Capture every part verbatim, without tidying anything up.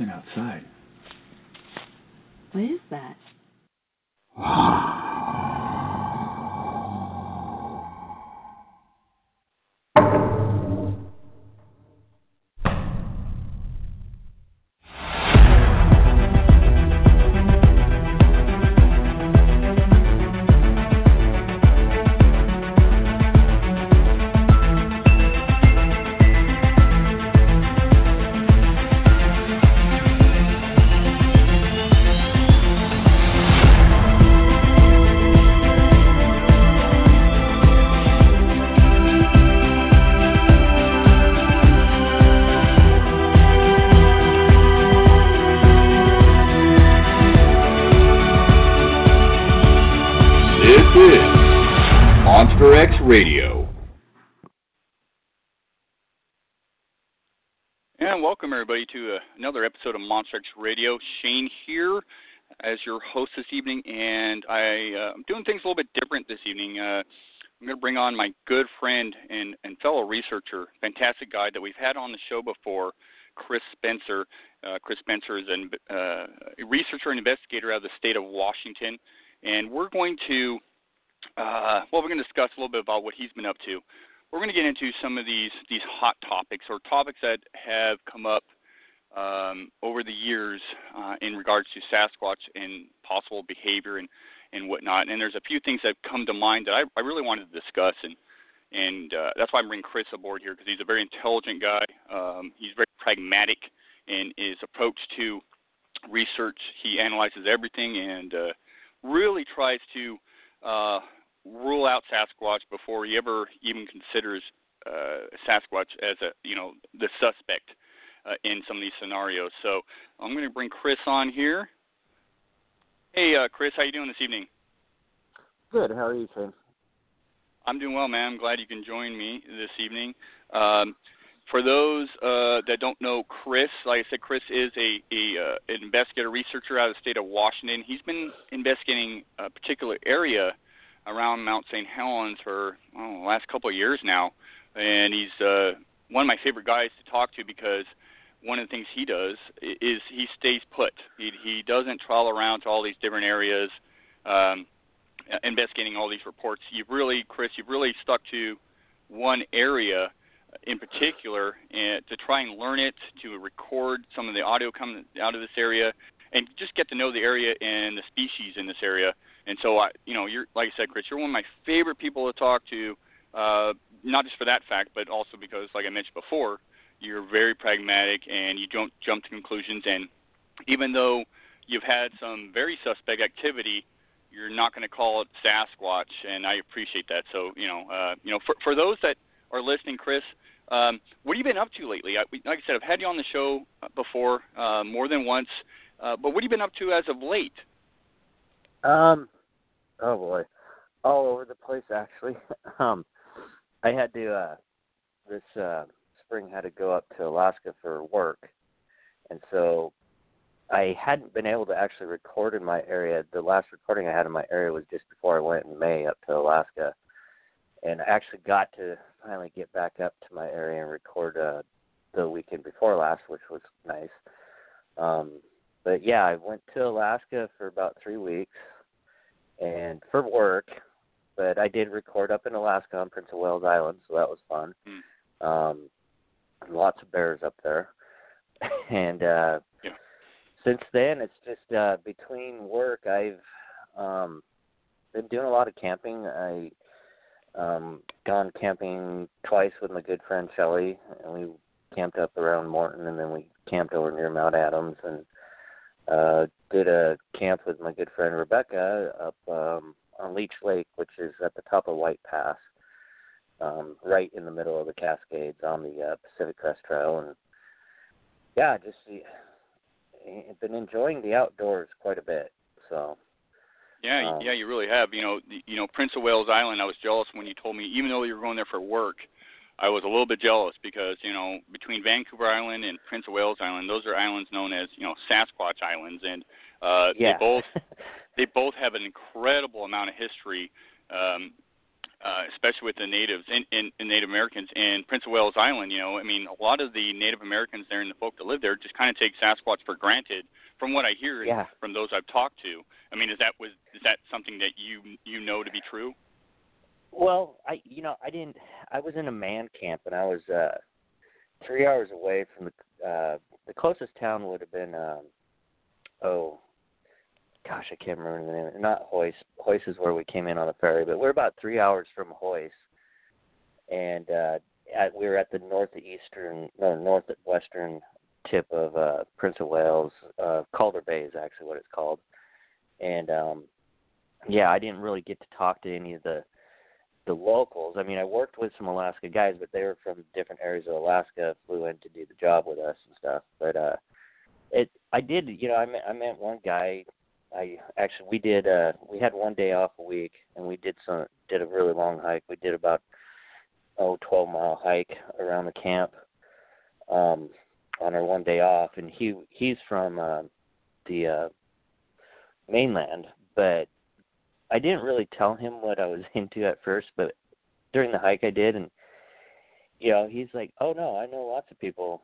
something outside. What is that? Radio. And welcome everybody to uh, another episode of MonsterX Radio. Shane here as your host this evening, and I, uh, I'm doing things a little bit different this evening. Uh, I'm going to bring on my good friend and, and fellow researcher, fantastic guy that we've had on the show before, Chris Spencer. Uh, Chris Spencer is an, uh, a researcher and investigator out of the state of Washington, and we're going to Uh, well, we're going to discuss a little bit about what he's been up to. We're going to get into some of these these hot topics or topics that have come up um, over the years uh, in regards to Sasquatch and possible behavior and, and whatnot. And there's a few things that have come to mind that I, I really wanted to discuss, and and uh, that's why I'm bringing Chris aboard here, because he's a very intelligent guy. Um, he's very pragmatic in his approach to research. He analyzes everything and uh, really tries to Uh, rule out Sasquatch before he ever even considers uh, Sasquatch as a, you know, the suspect uh, in some of these scenarios. So I'm going to bring Chris on here. Hey, uh, Chris, how you doing this evening? Good. How are you, Tim? I'm doing well, man. I'm glad you can join me this evening. Um, for those uh, that don't know Chris, like I said, Chris is a, a uh, an investigator researcher out of the state of Washington. He's been investigating a particular area around Mount Saint Helens for oh, the last couple of years now, and he's uh, one of my favorite guys to talk to, because one of the things he does is he stays put. He, he doesn't trawl around to all these different areas um, investigating all these reports. You've really, Chris, you've really stuck to one area in particular, and to try and learn it, to record some of the audio coming out of this area, and just get to know the area and the species in this area. And so, I, you know, you're, like I said, Chris, you're one of my favorite people to talk to, uh, not just for that fact, but also because, like I mentioned before, you're very pragmatic and you don't jump to conclusions. And even though you've had some very suspect activity, you're not going to call it Sasquatch, and I appreciate that. So, you know, uh, you know, for, for those that are listening, Chris, um, what have you been up to lately? I, like I said, I've had you on the show before, uh, more than once, uh, but what have you been up to as of late? Um, oh boy, all over the place, actually. um, I had to, uh, this uh, spring had to go up to Alaska for work, and so I hadn't been able to actually record in my area. The last recording I had in my area was just before I went in May up to Alaska. And I actually got to finally get back up to my area and record uh, the weekend before last, which was nice. Um, but, yeah, I went to Alaska for about three weeks and for work, but I did record up in Alaska on Prince of Wales Island, so that was fun. Mm. Um, lots of bears up there. and uh, yeah. Since then, it's just uh, between work, I've um, been doing a lot of camping. I Um, gone camping twice with my good friend Shelly, and we camped up around Morton, and then we camped over near Mount Adams, and uh, did a camp with my good friend Rebecca up um, on Leech Lake, which is at the top of White Pass, um, right in the middle of the Cascades on the uh, Pacific Crest Trail. And yeah, just uh, been enjoying the outdoors quite a bit, so... Yeah, yeah, you really have. You know, the, you know, Prince of Wales Island, I was jealous when you told me, even though you were going there for work, I was a little bit jealous because, you know, between Vancouver Island and Prince of Wales Island, those are islands known as, you know, Sasquatch Islands. And uh, yeah. they both they both have an incredible amount of history. Um, uh, especially with the natives and, and, and Native Americans. And Prince of Wales Island, you know, I mean, a lot of the Native Americans there and the folk that live there just kind of take Sasquatch for granted, from what I hear yeah. from those I've talked to. I mean, is that was is that something that you you know to be true? Well, I you know I didn't I was in a man camp, and I was uh, three hours away from the uh, the closest town would have been um, oh. Gosh, I can't remember the name of it. Not Hoyce. Hoyce is where we came in on the ferry, but we're about three hours from Hoyce, and uh, at, we were at the northeastern, no, northwestern tip of uh, Prince of Wales. Uh, Calder Bay is actually what it's called. And um, yeah, I didn't really get to talk to any of the the locals. I mean, I worked with some Alaska guys, but they were from different areas of Alaska, flew in to do the job with us and stuff. But uh, it, I did, you know, I met, I met one guy. I actually we did uh, we had one day off a week, and we did some did a really long hike. We did about oh twelve mile hike around the camp um, on our one day off. And he he's from uh, the uh, mainland, but I didn't really tell him what I was into at first. But during the hike, I did, and you know he's like, "Oh no, I know lots of people."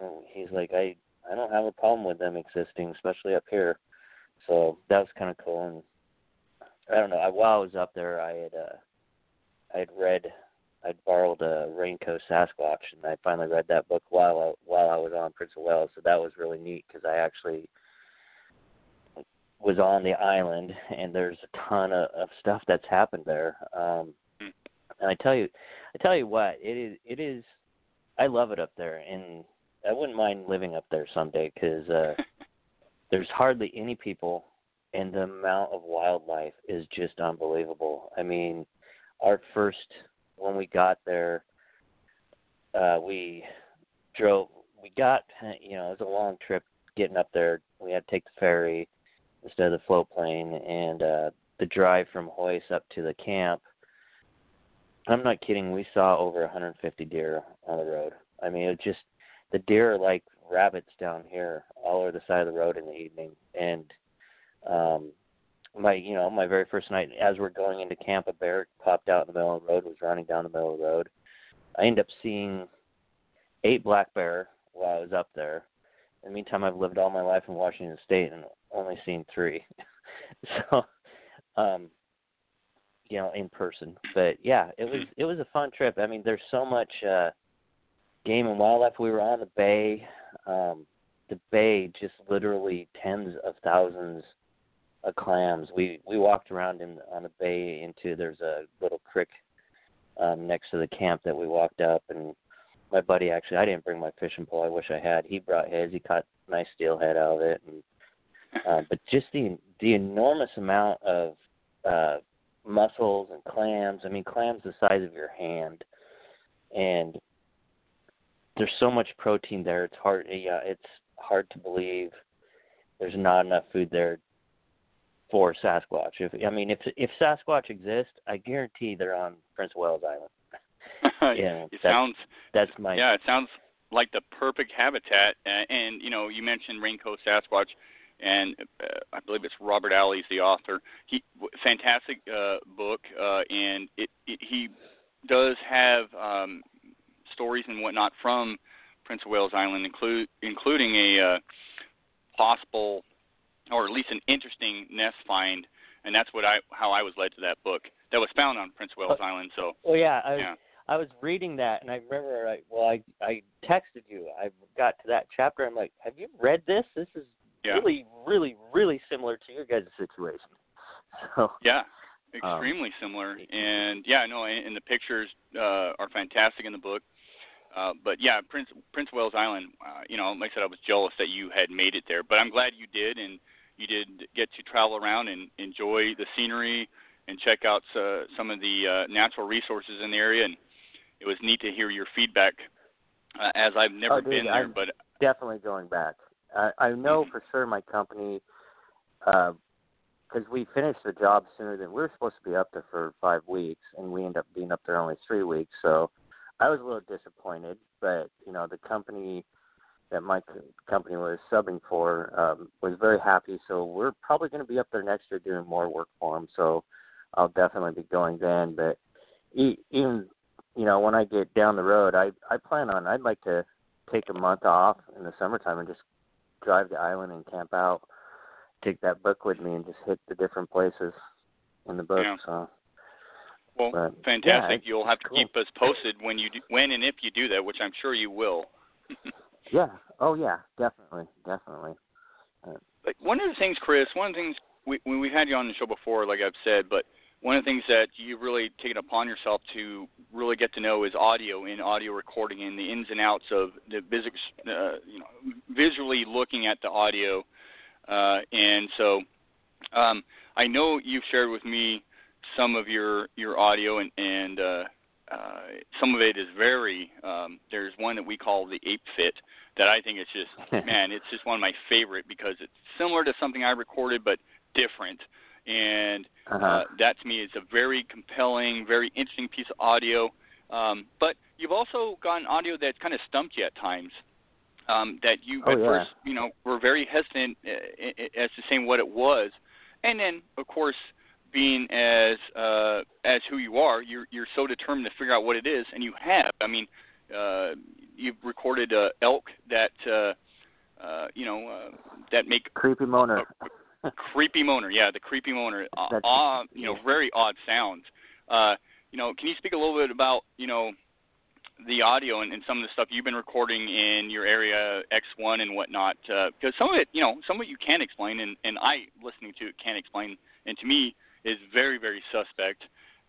And he's like, "I I don't have a problem with them existing, especially up here." So that was kind of cool, and I don't know. I, while I was up there, I had uh, I had read, I'd borrowed a Raincoast Sasquatch, and I finally read that book while I, while I was on Prince of Wales. So that was really neat because I actually was on the island, and there's a ton of, of stuff that's happened there. Um, and I tell you, I tell you what, it is it is. I love it up there, and I wouldn't mind living up there someday because. Uh, There's hardly any people, and the amount of wildlife is just unbelievable. I mean, our first, when we got there, uh, we drove, we got, you know, it was a long trip getting up there. We had to take the ferry instead of the float plane, and uh, the drive from Hoyce up to the camp. I'm not kidding. We saw over one hundred fifty deer on the road. I mean, it just, the deer are like rabbits down here all over the side of the road in the evening. And um my you know my very first night, as we're going into camp, a bear popped out in the middle of the road, was running down the middle of the road. I ended up seeing eight black bear while I was up there. In the meantime, I've lived all my life in Washington State and only seen three so um you know in person. But yeah, it was it was a fun trip. I mean, there's so much uh game and wildlife. We were on the bay. Um, the bay, just literally tens of thousands of clams. We we walked around in on the bay into, there's a little creek um, next to the camp that we walked up. And my buddy, actually, I didn't bring my fishing pole. I wish I had. He brought his. He caught a nice steelhead out of it. And, uh, but just the the enormous amount of uh, mussels and clams. I mean, clams the size of your hand. And there's so much protein there. It's hard. Yeah, it's hard to believe there's not enough food there for Sasquatch. If, I mean, if if Sasquatch exists, I guarantee they're on Prince of Wales Island. Yeah, it that's, sounds. That's my. Yeah, it sounds like the perfect habitat. And, and you know, you mentioned Raincoast Sasquatch, and uh, I believe it's Robert Alley's the author. He fantastic uh, book, uh, and it, it he does have. Um, stories and whatnot from Prince of Wales Island, include, including a uh, possible, or at least an interesting nest find, and that's what I how I was led to that book that was found on Prince of Wales oh, Island. So, well, yeah, I, yeah. I was reading that, and I remember, I, well, I I texted you. I got to that chapter. I'm like, have you read this? This is yeah. really, really, really similar to your guys' situation. So, yeah. Extremely um, similar, and yeah, no, and, and the pictures uh, are fantastic in the book. Uh, but yeah, Prince Prince of Wales Island, uh, you know, like I said, I was jealous that you had made it there, but I'm glad you did, and you did get to travel around and enjoy the scenery and check out uh, some of the uh, natural resources in the area. And it was neat to hear your feedback, uh, as I've never oh, dude, been there, I'm but definitely going back. I, I know for sure my company. Uh, Because we finished the job sooner than we were supposed to be up there for five weeks, and we ended up being up there only three weeks. So I was a little disappointed, but you know the company that my company was subbing for um, was very happy. So we're probably going to be up there next year doing more work for them. So I'll definitely be going then. But even, you know, when I get down the road, I, I plan on, I'd like to take a month off in the summertime and just drive the island and camp out, take that book with me and just hit the different places in the book. Yeah. So, well, but, fantastic. Yeah, you'll have to cool. keep us posted when you do, when and if you do that, which I'm sure you will. Yeah. Oh, yeah, definitely, definitely. Uh, like one of the things, Chris, one of the things, we, when we've had you on the show before, like I've said, but one of the things that you've really taken upon yourself to really get to know is audio and audio recording and the ins and outs of the physics, uh, you know, visually looking at the audio. Uh, and so um, I know you've shared with me some of your, your audio, and, and uh, uh, some of it is very, um, there's one that we call the Ape Fit that I think it's just, man, it's just one of my favorite because it's similar to something I recorded but different. And uh-huh. uh, that to me is a very compelling, very interesting piece of audio. Um, but you've also gotten audio that's kind of stumped you at times, um, that you oh, at yeah. first, you know, were very hesitant as to saying what it was. And then, of course, being as uh, as who you are, you're you're so determined to figure out what it is, and you have. I mean, uh, you've recorded uh, elk that uh, uh, you know uh, that make Creeper Motor. Uh, Creepy Motor, yeah, the Creepy Motor, uh, uh, you know, very odd sounds. Uh, you know, can you speak a little bit about, you know, the audio and, and some of the stuff you've been recording in your area, X one and whatnot? Uh, because some of it, you know, some of it you can explain, and, and I, listening to it, can't explain, and to me is very, very suspect,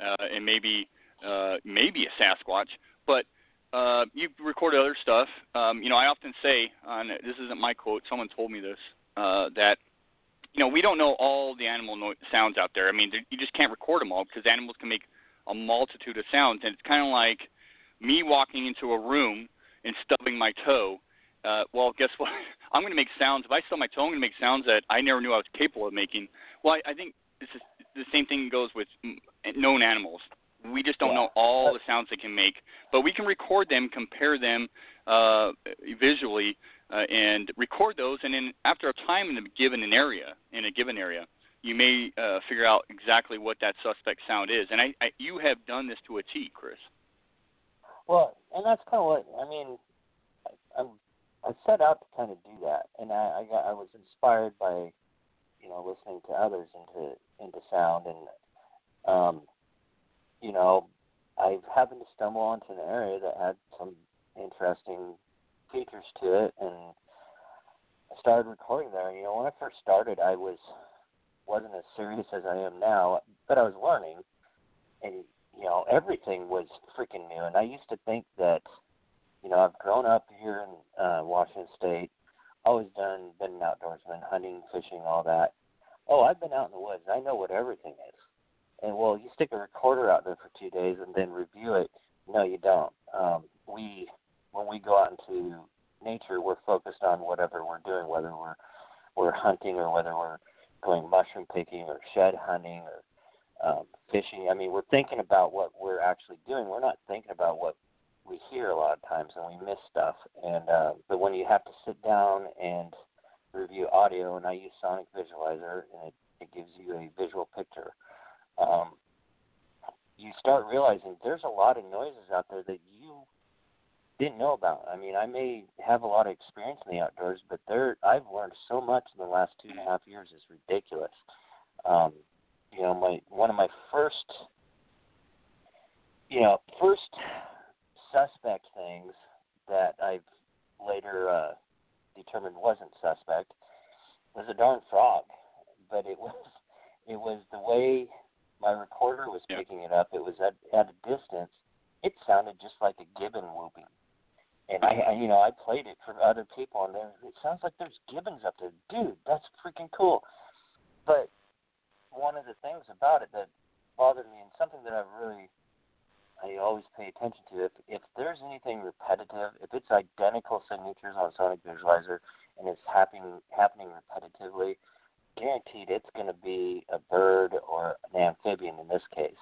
uh, and maybe uh, maybe a Sasquatch. But uh, you've recorded other stuff. Um, you know, I often say, on, this isn't my quote, someone told me this, uh, that, you know, we don't know all the animal no- sounds out there. I mean, you just can't record them all because animals can make a multitude of sounds. And it's kind of like me walking into a room and stubbing my toe. Uh, well, guess what? I'm going to make sounds. If I stub my toe, I'm going to make sounds that I never knew I was capable of making. Well, I, I think this is, the same thing goes with known animals. We just don't yeah. know all the sounds they can make. But we can record them, compare them uh, visually, Uh, and record those, and then after a time in a given an area, in a given area, you may uh, figure out exactly what that suspect sound is. And I, I, you have done this to a T, Chris. Well, and that's kind of what I mean. I, I'm, I set out to kind of do that, and I, I got I was inspired by, you know, listening to others into into sound, and um, you know, I happened to stumble onto an area that had some interesting features to it, and I started recording there. You know, when I first started, I was wasn't as serious as I am now, but I was learning, and you know, everything was freaking new. And I used to think that, you know, I've grown up here in uh, Washington State, always done been an outdoorsman, hunting, fishing, all that. Oh, I've been out in the woods. I know what everything is. And well, you stick a recorder out there for two days and then review it. No, you don't. Um, we When we go out into nature, we're focused on whatever we're doing, whether we're we're hunting or whether we're going mushroom picking or shed hunting or um, fishing. I mean, we're thinking about what we're actually doing. We're not thinking about what we hear a lot of times, and we miss stuff. And uh, but when you have to sit down and review audio, and I use Sonic Visualizer, and it, it gives you a visual picture, um, you start realizing there's a lot of noises out there that you didn't know about. I mean, I may have a lot of experience in the outdoors, but there I've learned so much in the last two and a half years. It's ridiculous. Um, you know, my one of my first, you know, first suspect things that I've later uh, determined wasn't suspect was a darn frog. But it was it was the way my recorder was yeah. picking it up. It was at, at a distance. It sounded just like a gibbon whooping. And, I, I, you know, I played it for other people, and it sounds like there's gibbons up there. Dude, that's freaking cool. But one of the things about it that bothered me, and something that I really, I always pay attention to, if, if there's anything repetitive, if it's identical signatures on Sonic Visualizer and it's happening, happening repetitively, guaranteed it's going to be a bird or an amphibian in this case.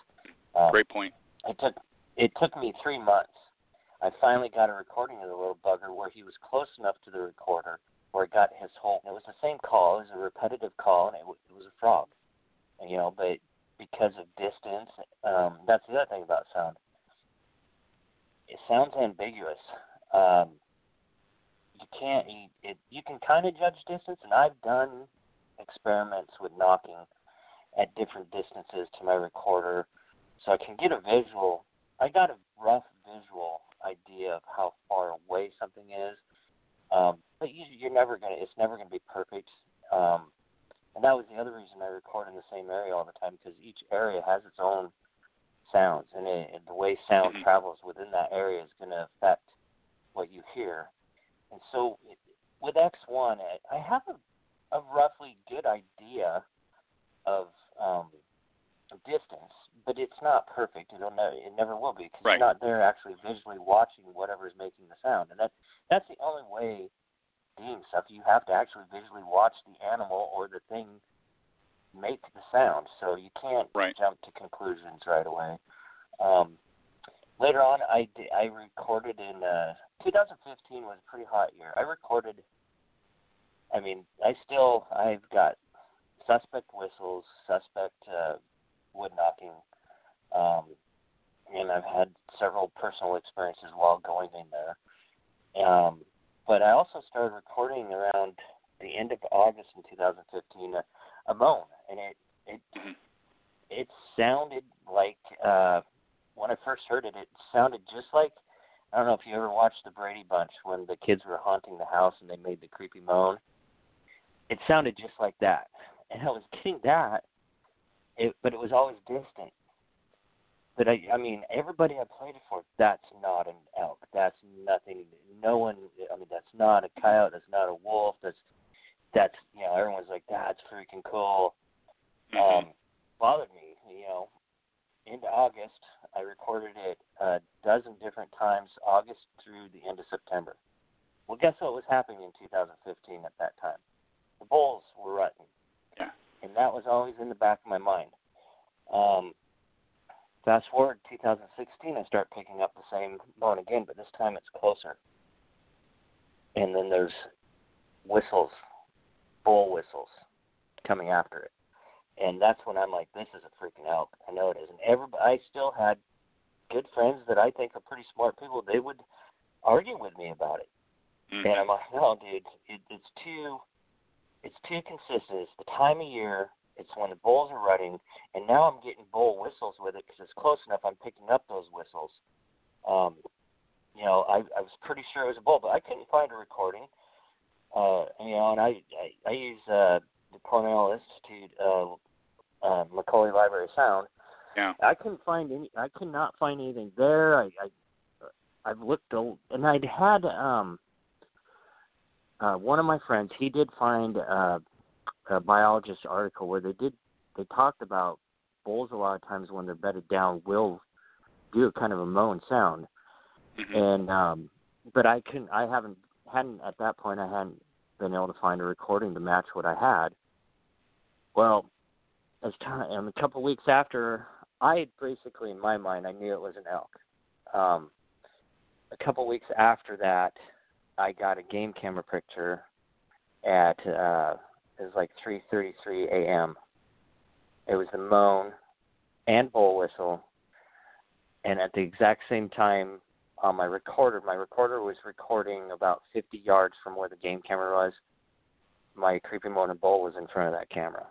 Um, Great point. It took... It took me three months. I finally got a recording of the little bugger where he was close enough to the recorder where it got his whole. It was the same call. It was a repetitive call, and it, w- it was a frog. And, you know, but because of distance. Um, that's the other thing about sound. It sounds ambiguous. Um, you can't. You, it, you can kind of judge distance, and I've done experiments with knocking at different distances to my recorder, so I can get a visual. I got a rough visual idea of how far away something is, um, but you, you're never gonna. It's never gonna be perfect. Um, and that was the other reason I record in the same area all the time, because each area has its own sounds, and, it, and the way sound travels within that area is going to affect what you hear. And so it, with X one, I, I have a, a roughly good idea of um, distance, but it's not perfect. It'll ne- it never will be, because right. you're not there actually visually watching whatever is making the sound. And that, that's the only way doing stuff. You have to actually visually watch the animal or the thing make the sound, so you can't right. jump to conclusions right away. Um, later on, I, did, I recorded in uh, twenty fifteen was a pretty hot year. I recorded, I mean, I still, I've got suspect whistles, suspect uh, wood knocking, um, and I've had several personal experiences while going in there. Um, but I also started recording around the end of August in two thousand fifteen uh, a moan, and it it it sounded like uh, when I first heard it, it sounded just like, I don't know if you ever watched the Brady Bunch when the kids were haunting the house and they made the creepy moan. It sounded just like that, and I was getting that, it, but it was always distant. But I, I mean, everybody I played it for, that's not an elk. That's nothing. No one. I mean, that's not a coyote. That's not a wolf. That's that's you know, everyone's like, that's freaking cool. Um, bothered me, you know. Into August, I recorded it a dozen different times, August through the end of September. Well, guess what was happening in two thousand fifteen at that time? The bulls were rutting, yeah. And that was always in the back of my mind. Um. Fast forward two thousand sixteen, I start picking up the same moan again, but this time it's closer. And then there's whistles, bull whistles, coming after it. And that's when I'm like, this is a freaking elk. I know it is. And everybody, I still had good friends that I think are pretty smart people. They would argue with me about it. Mm-hmm. And I'm like, no, dude, it, it's too, it's too consistent. It's the time of year. It's when the bulls are rutting, and now I'm getting bull whistles with it because it's close enough. I'm picking up those whistles. Um, you know, I, I was pretty sure it was a bull, but I couldn't find a recording. Uh, you know, and I I, I use uh, the Cornell Institute uh, uh, Macaulay Library sound. Yeah. I couldn't find any. I could not find anything there. I, I I've looked, and I'd had um uh, one of my friends. He did find. Uh, A biologist article where they did they talked about bulls a lot of times when they're bedded down will do a kind of a moan sound, mm-hmm. and um, but I couldn't I haven't hadn't at that point I hadn't been able to find a recording to match what I had. Well, as time a couple weeks after, I had basically in my mind I knew it was an elk. Um, a couple weeks after that, I got a game camera picture at. Uh, It was like three thirty-three a.m. It was the moan and bull whistle, and at the exact same time on my recorder, my recorder was recording about fifty yards from where the game camera was. My creepy moaning bull was in front of that camera,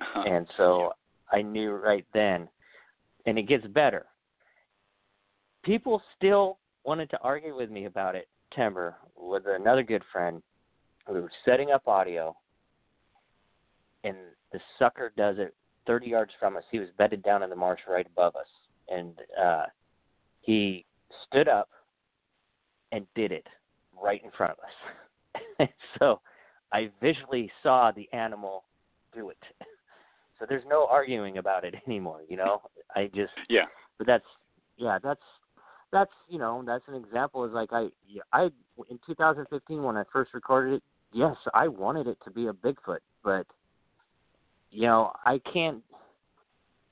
uh-huh. and so I knew right then. And it gets better. People still wanted to argue with me about it. Timber with another good friend, we were setting up audio. And the sucker does it thirty yards from us. He was bedded down in the marsh right above us. And uh, he stood up and did it right in front of us. So I visually saw the animal do it. So there's no arguing about it anymore, you know? I just... Yeah. But that's... Yeah, that's... That's, you know, that's an example. Is like I... I in two thousand fifteen, when I first recorded it, yes, I wanted it to be a Bigfoot, but... You know, I can't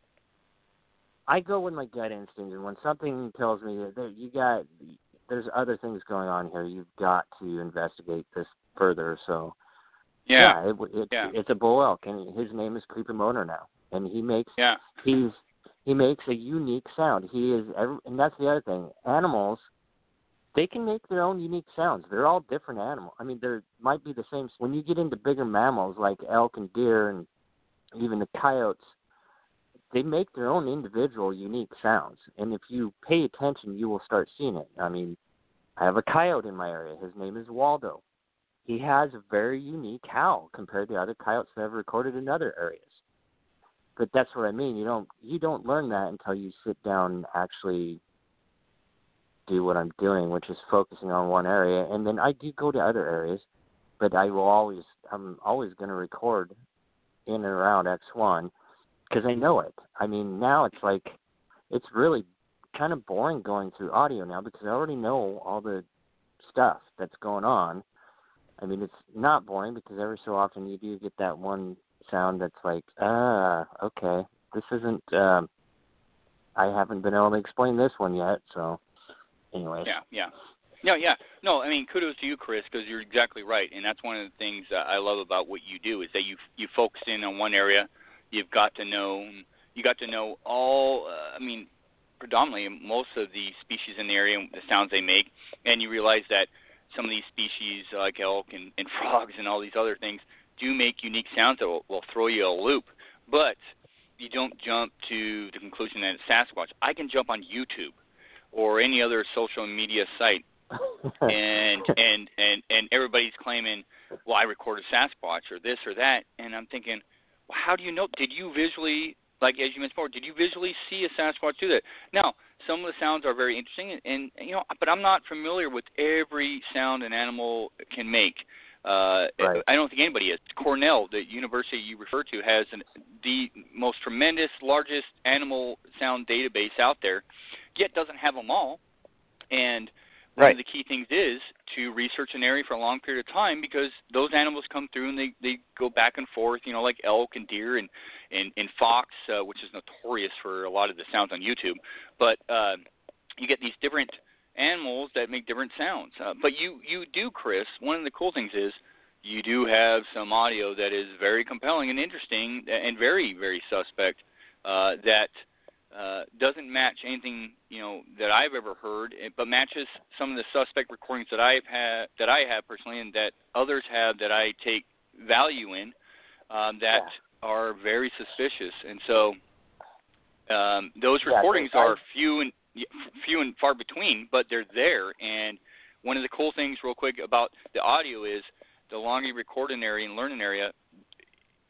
– I go with my gut instinct, and when something tells me that, that you got – there's other things going on here. You've got to investigate this further. So, yeah, yeah, it, it, yeah. it's a bull elk, and his name is Creeper Motor now. and he makes yeah. he's he makes a unique sound. He is, and that's the other thing. Animals, they can make their own unique sounds. They're all different animals. I mean, they might be the same. When you get into bigger mammals like elk and deer and even the coyotes, they make their own individual unique sounds. And if you pay attention, you will start seeing it. I mean, I have a coyote in my area. His name is Waldo. He has a very unique howl compared to other coyotes that I've recorded in other areas. But that's what I mean. You don't you don't learn that until you sit down and actually do what I'm doing, which is focusing on one area. And then I do go to other areas, but I will always I'm always going to record in and around X one because I know it. I mean, now it's like it's really kind of boring going through audio now because I already know all the stuff that's going on. I mean, it's not boring because every so often you do get that one sound that's like, ah, okay, this isn't, um, I haven't been able to explain this one yet, so anyway. Yeah, yeah. No, yeah. No, I mean, kudos to you, Chris, because you're exactly right, and that's one of the things uh, I love about what you do is that you you focus in on one area. You've got to know, you got to know all, uh, I mean, predominantly most of the species in the area and the sounds they make, and you realize that some of these species like elk and, and frogs and all these other things do make unique sounds that will, will throw you a loop, but you don't jump to the conclusion that it's Sasquatch. I can jump on YouTube or any other social media site, and and, and, and everybody's claiming, well, I recorded Sasquatch or this or that, and I'm thinking, well, how do you know? Did you visually, like as you mentioned before, did you visually see a Sasquatch do that? Now, some of the sounds are very interesting, and, and you know, but I'm not familiar with every sound an animal can make. Uh, right. I don't think anybody is. Cornell, the university you refer to, has an, the most tremendous, largest animal sound database out there, yet doesn't have them all. And one right. of the key things is to research an area for a long period of time because those animals come through and they, they go back and forth, you know, like elk and deer and, and, and fox, uh, which is notorious for a lot of the sounds on YouTube. But uh, you get these different animals that make different sounds. Uh, but you, you do, Chris, one of the cool things is you do have some audio that is very compelling and interesting and very, very suspect uh, that uh, doesn't match anything, you know, that I've ever heard, but matches some of the suspect recordings that I've had, that I have personally and that others have that I take value in um, that yeah. are very suspicious. And so um, those yeah, recordings I think I- are few and few and far between, but they're there. And one of the cool things real quick about the audio is the longer you record an area and learn an area,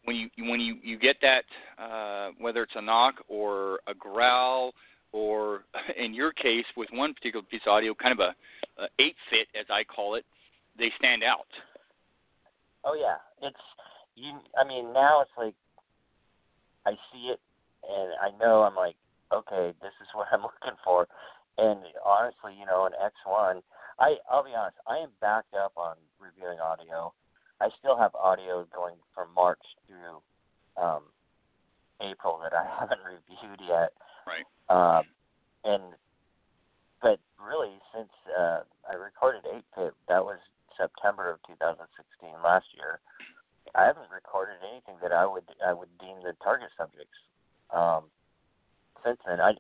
when you when you, you get that, uh, whether it's a knock or a growl or, in your case, with one particular piece of audio, kind of a, a ape fit, as I call it, they stand out. Oh, yeah. It's you. I mean, now it's like I see it and I know I'm like, okay, this is what I'm looking for. And honestly, you know, in X one, I, I'll be honest, I am backed up on reviewing audio. I still have audio going from March through um, April that I haven't reviewed yet. Right. Um, and but really, since uh, I recorded Ape Fit, that was September of two thousand sixteen, last year, I haven't recorded anything that I would I would deem the target subjects. Um Since then, I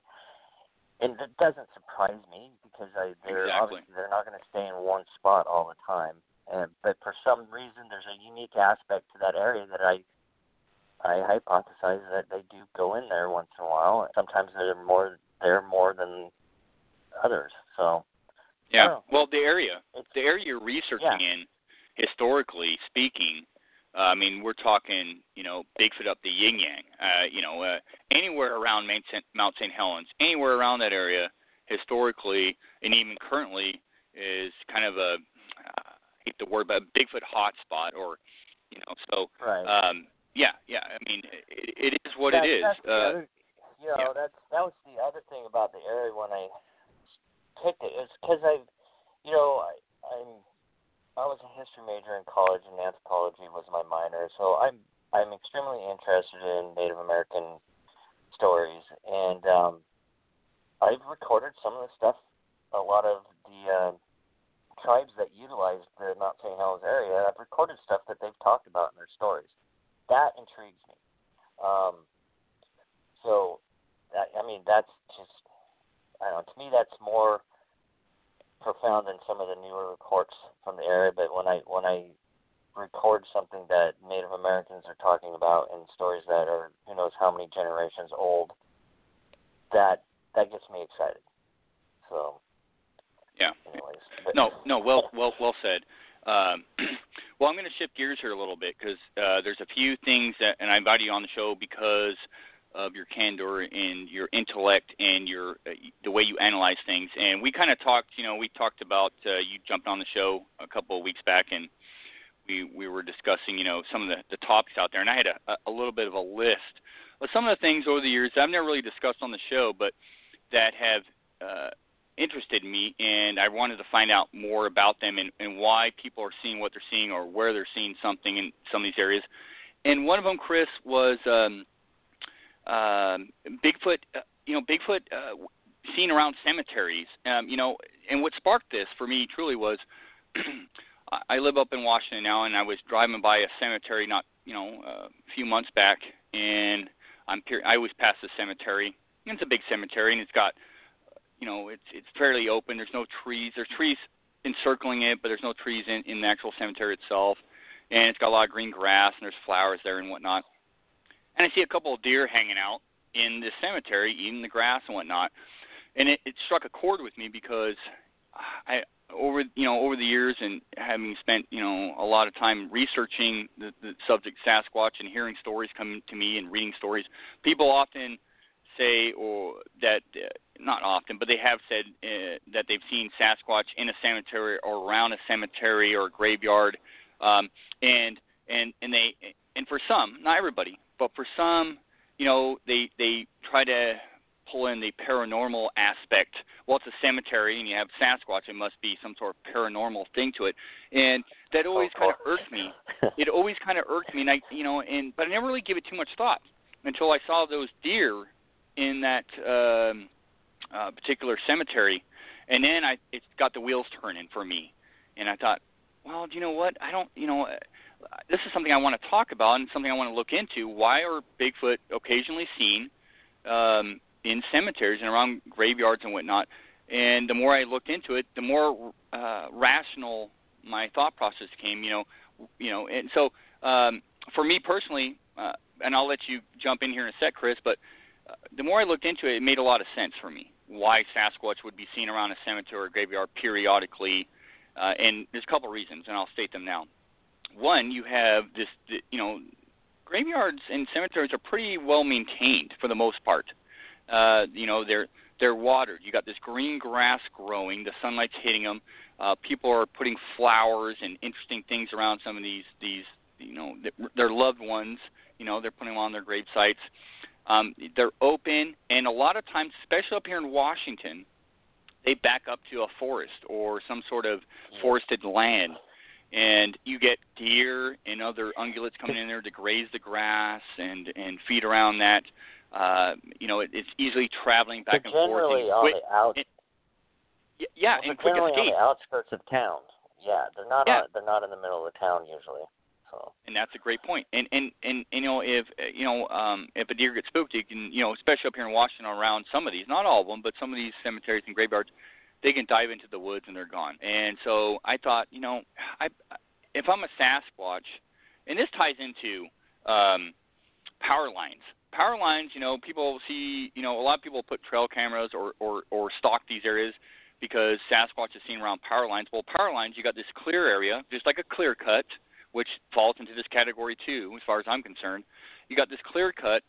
and it doesn't surprise me because I, they're exactly. obviously they're not going to stay in one spot all the time. And but for some reason, there's a unique aspect to that area that I I hypothesize that they do go in there once in a while. Sometimes they're more there more than others. So yeah, so, well, the area it's, the area you're researching yeah. in, historically speaking. Uh, I mean, we're talking, you know, Bigfoot up the yin-yang, uh, you know, uh, anywhere around Mount Saint Helens, anywhere around that area, historically, and even currently, is kind of a, uh, I hate the word, but a Bigfoot hotspot, or, you know, so, right. um, yeah, yeah, I mean, it, it is what that, it is. Uh, other, you know, yeah. that's, that was the other thing about the area when I picked it, is because I've, you know, I, I'm... I was a history major in college, and anthropology was my minor, so I'm I'm extremely interested in Native American stories, and um, I've recorded some of the stuff, a lot of the uh, tribes that utilized the Mount Saint Helens area, I've recorded stuff that they've talked about in their stories. That intrigues me. Um, So, I mean, that's just, I don't know, to me that's more profound than some of the newer reports from the area. But when I when I record something that Native Americans are talking about and stories that are who knows how many generations old, that that gets me excited. So, yeah. Anyways, but, no, no, well, well, well said. Um, well, I'm going to shift gears here a little bit because uh, there's a few things that, and I invited you on the show because of your candor and your intellect and your uh, the way you analyze things. And we kind of talked, you know, we talked about uh, you jumped on the show a couple of weeks back, and we we were discussing, you know, some of the, the topics out there. And I had a, a little bit of a list of some of the things over the years that I've never really discussed on the show, but that have uh, interested me, and I wanted to find out more about them and, and why people are seeing what they're seeing or where they're seeing something in some of these areas. And one of them, Chris, was um, um, Bigfoot, uh, you know, Bigfoot uh, seen around cemeteries, um, you know, and what sparked this for me truly was I live up in Washington now, and I was driving by a cemetery not, you know, uh, a few months back, and I'm I always pass the cemetery, and it's a big cemetery, and it's got, you know, it's it's fairly open. There's no trees. There's trees encircling it, but there's no trees in, in the actual cemetery itself. And it's got a lot of green grass, and there's flowers there and whatnot. And I see a couple of deer hanging out in the cemetery, eating the grass and whatnot. And it, it struck a chord with me because I over you know over the years and having spent you know a lot of time researching the, the subject Sasquatch and hearing stories come to me and reading stories, people often say or that uh, not often, but they have said uh, that they've seen Sasquatch in a cemetery or around a cemetery or a graveyard, um, and and and they and for some, not everybody, but for some, you know, they they try to pull in the paranormal aspect. Well, it's a cemetery and you have Sasquatch; it must be some sort of paranormal thing to it, and that always kind of irked me. It always kind of irked me, and I, you know, and but I never really gave it too much thought until I saw those deer in that um, uh, particular cemetery, and then I it got the wheels turning for me, and I thought, well, do you know what? I don't, you know, uh, this is something I want to talk about and something I want to look into. Why are Bigfoot occasionally seen um, in cemeteries and around graveyards and whatnot? And the more I looked into it, the more uh, rational my thought process came. You know, you know, and so um, for me personally, uh, and I'll let you jump in here in a sec, Chris, but Uh, the more I looked into it, it made a lot of sense for me why Sasquatch would be seen around a cemetery or graveyard periodically, uh, and there's a couple reasons, and I'll state them now. One, you have this, you know, graveyards and cemeteries are pretty well maintained for the most part. Uh, you know, they're they're watered. You got this green grass growing. The sunlight's hitting them. Uh, people are putting flowers and interesting things around some of these these you know their loved ones. You know, they're putting them on their grave sites. Um, they're open, and a lot of times, especially up here in Washington, they back up to a forest or some sort of forested land, and you get deer and other ungulates coming in there to graze the grass and, and feed around that. Uh, you know, it, it's easily traveling back and forth. Generally on the out, yeah, and quick escape. Generally on the outskirts of town. Yeah, they're not yeah. On, they're not in the middle of the town usually. And that's a great point. And, and, and, and you know, if you know um, if a deer gets spooked, you can, you know, especially up here in Washington around some of these, not all of them, but some of these cemeteries and graveyards, they can dive into the woods and they're gone. And so I thought, you know, I, if I'm a Sasquatch, and this ties into um, power lines. Power lines, you know, people see, you know, a lot of people put trail cameras or, or, or stalk these areas because Sasquatch is seen around power lines. Well, power lines, you got this clear area, just like a clear cut, which falls into this category too, as far as I'm concerned. You got this clear cut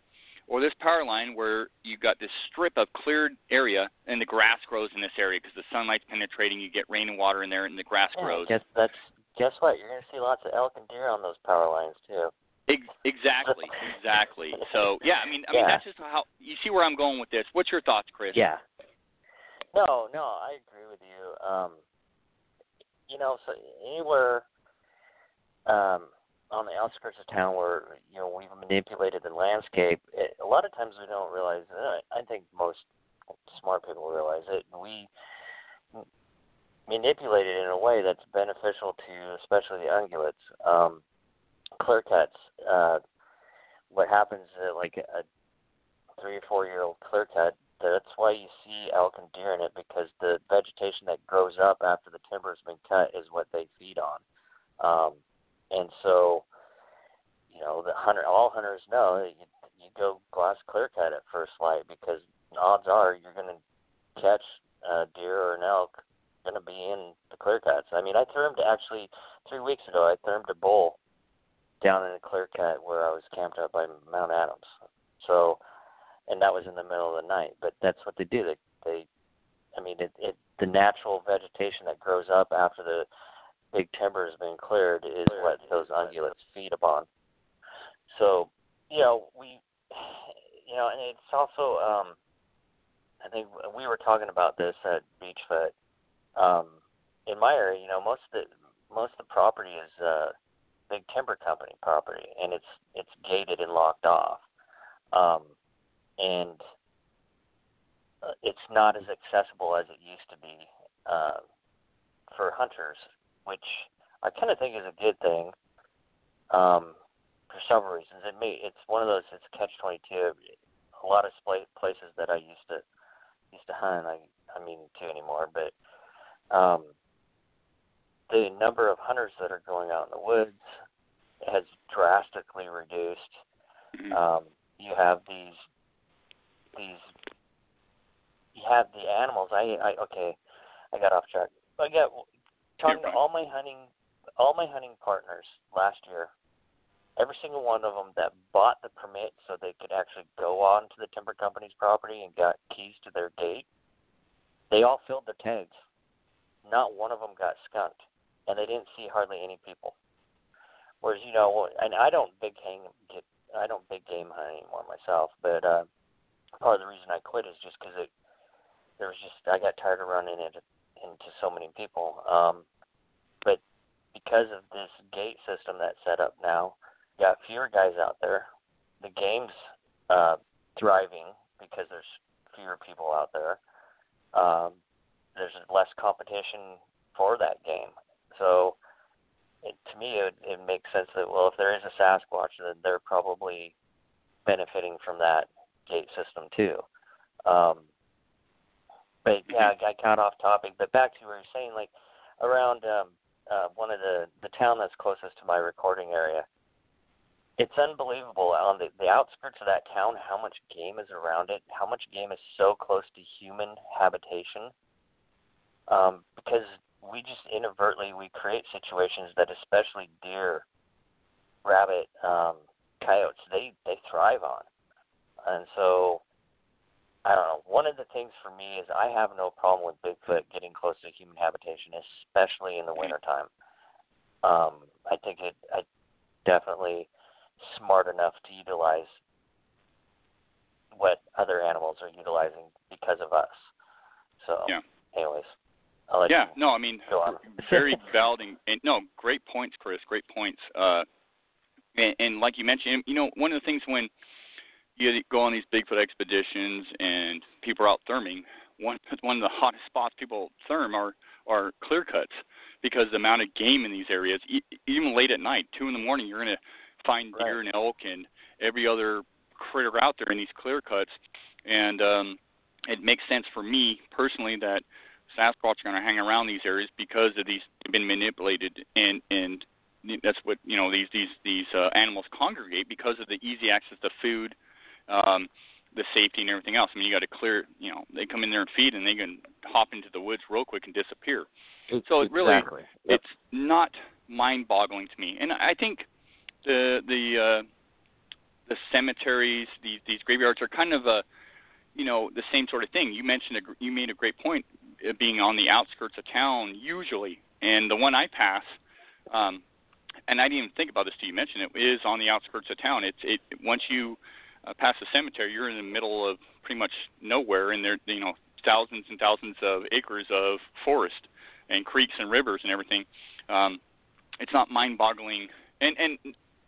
or this power line where you got this strip of cleared area, and the grass grows in this area because the sunlight's penetrating. You get rain and water in there, and the grass yeah, grows. Guess that's guess what? You're going to see lots of elk and deer on those power lines too. Ex- exactly, exactly. So yeah, I mean, I yeah. mean that's just how you see where I'm going with this. What's your thoughts, Chris? Yeah. No, no, I agree with you. Um, you know, so anywhere. Um, on the outskirts of town where, you know, we've manipulated the landscape, it, a lot of times we don't realize it. I think most smart people realize it. And we manipulate it in a way that's beneficial to especially the ungulates. Um, clear cuts, uh, what happens, uh, like a, three, four-year-old clear cut. That's why you see elk and deer in it, because the vegetation that grows up after the timber's been cut is what they feed on. Um, and so, you know, the hunter, all hunters know you, you go glass clear cut at first light, because odds are you're going to catch a deer or an elk going to be in the clear cuts. I mean, I threw him to actually three weeks ago. I threw him to bull down in a clear cut where I was camped out by Mount Adams. So, and that was in the middle of the night. But that's what they do. They, they I mean, it, it the natural vegetation that grows up after the big timber has been cleared is what those ungulates feed upon. So, you know, we, you know, and it's also, um, I think we were talking about this at Beachfoot. Um, in my area, you know, most of the most of the property is uh, big timber company property, and it's it's gated and locked off, um, and it's not as accessible as it used to be uh, for hunters, which I kind of think is a good thing um, for some reasons. It may it's one of those it's catch twenty two. A lot of places that I used to used to hunt, I I mean to anymore, but. Um, the number of hunters that are going out in the woods has drastically reduced. Um, you have these, these, you have the animals. I, I, okay, I got off track. I got talking to all my hunting, all my hunting partners last year. Every single one of them that bought the permit so they could actually go on to the timber company's property and got keys to their gate, they all filled their tags. Not one of them got skunked, and they didn't see hardly any people. Whereas, you know, and I don't big hang, get, I don't big game hunt anymore myself. But uh, part of the reason I quit is just because it there was just I got tired of running into into so many people. Um, but because of this gate system that's set up now, you got fewer guys out there. The game's uh, thriving because there's fewer people out there. Um, There's less competition for that game. So it, to me, it, it makes sense that, well, if there is a Sasquatch, then they're probably benefiting from that gate system too. Um, but yeah, I, I got off topic. But back to what you were saying, like around um, uh, one of the, the town that's closest to my recording area, it's unbelievable on the, the outskirts of that town how much game is around it, how much game is so close to human habitation. Um, because we just inadvertently, we create situations that especially deer, rabbit, um, coyotes, they, they thrive on. And so, I don't know, one of the things for me is I have no problem with Bigfoot getting close to human habitation, especially in the wintertime. Um, I think it, I definitely smart enough to utilize what other animals are utilizing because of us. So, yeah. anyways. Yeah, no, I mean, very valid and no, great points, Chris. Great points. Uh, and, and like you mentioned, you know, one of the things when you go on these Bigfoot expeditions and people are out therming, one one of the hottest spots people therm are are clear cuts because the amount of game in these areas, e- even late at night, two in the morning, you're going to find deer right. and elk and every other critter out there in these clear cuts, and um, it makes sense for me personally that. Sasquatch are going to hang around these areas because of these have been manipulated, and and that's what you know these these these uh, animals congregate because of the easy access to food, um, the safety, and everything else. I mean, you got to clear, you know, they come in there and feed, and they can hop into the woods real quick and disappear. It, so it really exactly. yep. it's not mind-boggling to me, and I think the the uh, the cemeteries, these these graveyards are kind of a you know the same sort of thing. You mentioned a, you made a great point. Being on the outskirts of town usually, and the one I pass, um, and I didn't even think about this till you mentioned it, is on the outskirts of town. It's it once you uh, pass the cemetery, you're in the middle of pretty much nowhere, and there you know thousands and thousands of acres of forest and creeks and rivers and everything. Um, it's not mind-boggling, and and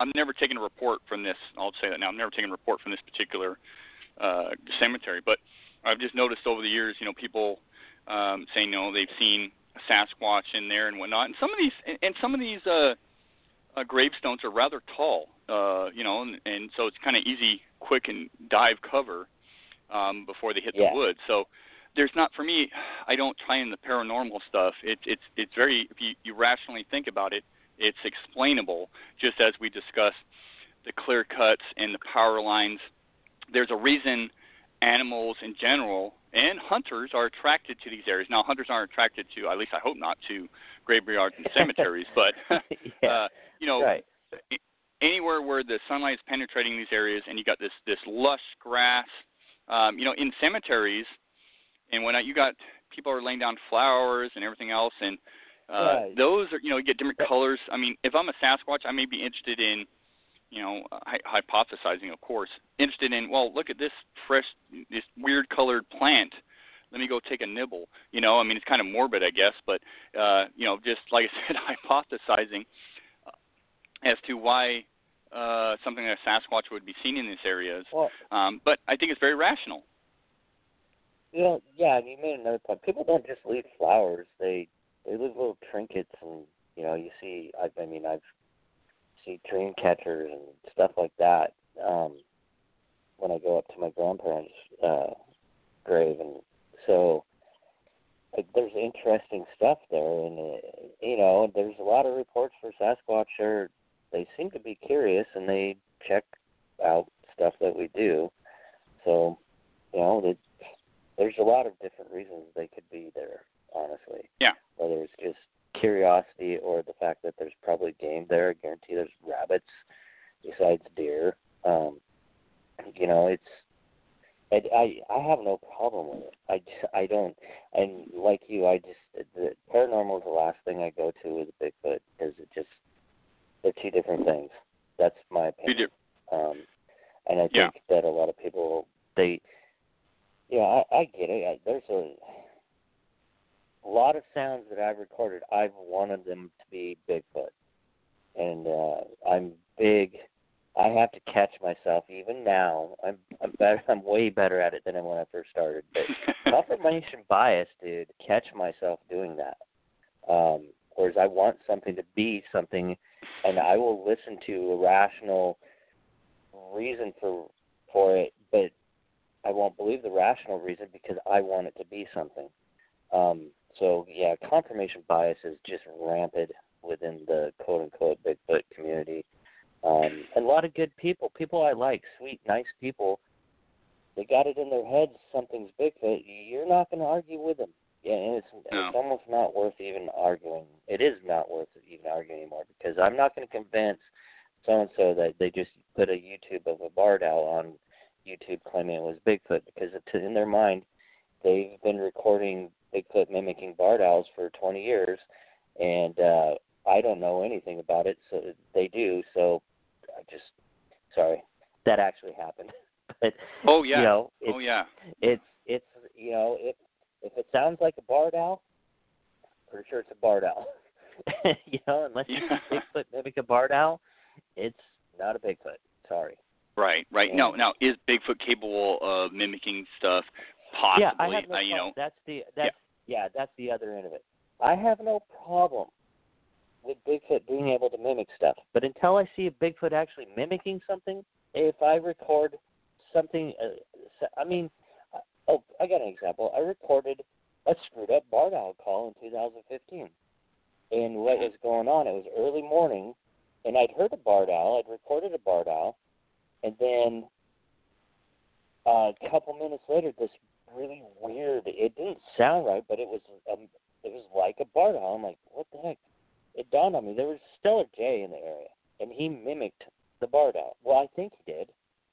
I'm never taking a report from this. I'll say that now. I'm never taking a report from this particular uh, cemetery, but I've just noticed over the years, you know, people. Um, saying no, they've seen Sasquatch in there and whatnot, and some of these and, and some of these uh, uh, gravestones are rather tall, uh, you know, and, and so it's kind of easy, quick, and dive cover um, before they hit yeah. the wood. So there's not, for me, I don't try in the paranormal stuff. It, it's it's very, if you, you rationally think about it, it's explainable. Just as we discussed the clear cuts and the power lines, there's a reason animals in general and hunters are attracted to these areas. Now, hunters aren't attracted to, at least I hope not, to graveyards and cemeteries, but, yeah, uh, you know, right. anywhere where the sunlight is penetrating these areas and you got this, this lush grass, um, you know, in cemeteries and whatnot, you got people are laying down flowers and everything else. And uh, right. those are, you know, you get different colors. I mean, if I'm a Sasquatch, I may be interested in, you know, hy- hypothesizing, of course, interested in, well, look at this fresh, this weird colored plant. Let me go take a nibble. You know, I mean, it's kind of morbid, I guess, but, uh, you know, just like I said, hypothesizing as to why uh, something like a Sasquatch would be seen in these areas. Well, um, but I think it's very rational. You know, yeah, and you made another point. People don't just leave flowers. They, they leave little trinkets and, you know, you see, I, I mean, I've, dream catchers and stuff like that. Um, when I go up to my grandparents' uh, grave, and so like, there's interesting stuff there, and it, you know, there's a lot of reports for Sasquatch. Are, they seem to be curious, and they check out stuff that we do. So, you know, they, there's a lot of different reasons they could be there. Honestly, yeah, whether it's just curiosity or the fact that there's probably game there. I guarantee there's rabbits besides deer. Um, you know, it's and I I have no problem with it. I, just, I don't, and like you, I just, the paranormal is the last thing I go to with Bigfoot because it just, they're two different things. That's my opinion. Um, and I think yeah. that a lot of people, they, yeah, I, I get it. I, there's a, A lot of sounds that I've recorded, I've wanted them to be Bigfoot. And uh, I'm big. I have to catch myself even now. I'm I'm, better, I'm way better at it than when I first started. But confirmation bias, dude, catch myself doing that. Um, whereas I want something to be something, and I will listen to a rational reason for for it, but I won't believe the rational reason because I want it to be something. Um, So, yeah, confirmation bias is just rampant within the quote-unquote Bigfoot community. Um, and a lot of good people, people I like, sweet, nice people, they got it in their heads something's Bigfoot. You're not going to argue with them. Yeah, and it's, no. it's almost not worth even arguing. It is not worth even arguing anymore because I'm not going to convince so-and-so that they just put a YouTube of a bard out on YouTube claiming it was Bigfoot because in their mind they've been recording Bigfoot mimicking barred owls for twenty years, and uh, I don't know anything about it, so they do, so I just, sorry, that actually happened. But, oh, yeah. You know, oh, yeah. It's, it's you know, if, if it sounds like a barred owl, pretty sure it's a barred owl. You know, unless you see Bigfoot mimic a barred owl, it's not a Bigfoot. Sorry. Right, right. And, no, now, is Bigfoot capable of mimicking stuff? Possibly. Yeah, I have no uh, you know. That's the that's yeah. yeah, that's the other end of it. I have no problem with Bigfoot being able to mimic stuff, but until I see a Bigfoot actually mimicking something, if I record something, uh, I mean, uh, oh, I got an example. I recorded a screwed up barred owl call in two thousand fifteen, and what was going on? It was early morning, and I'd heard a barred owl. I'd recorded a barred owl, and then uh, a couple minutes later, this really weird. It didn't sound right, but it was um, it was like a barred owl. I'm like, what the heck? It dawned on me there was still a jay in the area, and he mimicked the barred owl. Well, I think he did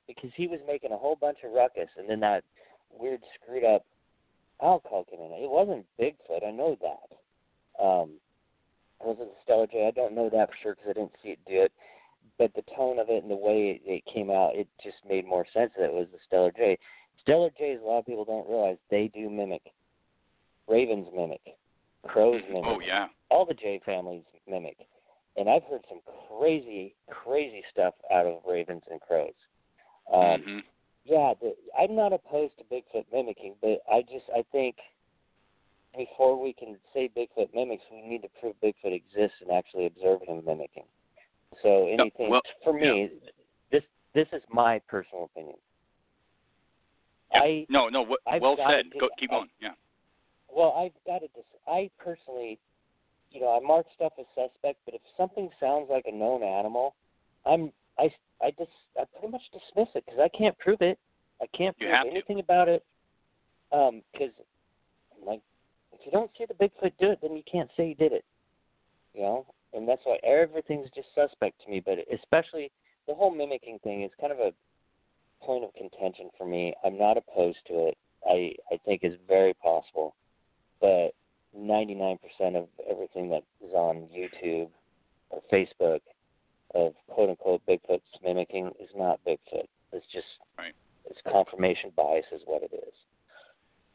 because he was making a whole bunch of ruckus, and then that weird screwed up owl call came in. It wasn't Bigfoot, I know that. Um, it wasn't a stellar jay. I don't know that for sure because I didn't see it do it. But the tone of it and the way it came out, it just made more sense that it was the stellar jay. Stellar jays, a lot of people don't realize they do mimic. Ravens mimic. Crows mimic. Oh, yeah. All the jay families mimic. And I've heard some crazy, crazy stuff out of ravens and crows. Um, mm-hmm. Yeah, the, I'm not opposed to Bigfoot mimicking, but I just, I think before we can say Bigfoot mimics, we need to prove Bigfoot exists and actually observe him mimicking. So anything, no, well, for me, yeah. this this is my personal opinion. Yeah. I no no w- well said. To, Go, keep I, on. Yeah. Well, I've got to. Dis- I personally, you know, I mark stuff as suspect, but if something sounds like a known animal, I'm I I just I pretty much dismiss it because I can't prove it. I can't prove anything to. about it. Um, because like if you don't see the Bigfoot do it, then you can't say you did it. You know, and that's why everything's just suspect to me. But especially the whole mimicking thing is kind of a point of contention for me. I'm not opposed to it. I, I think it's very possible. But ninety-nine percent of everything that is on YouTube or Facebook of quote-unquote Bigfoot's mimicking is not Bigfoot. It's just right. It's confirmation bias is what it is.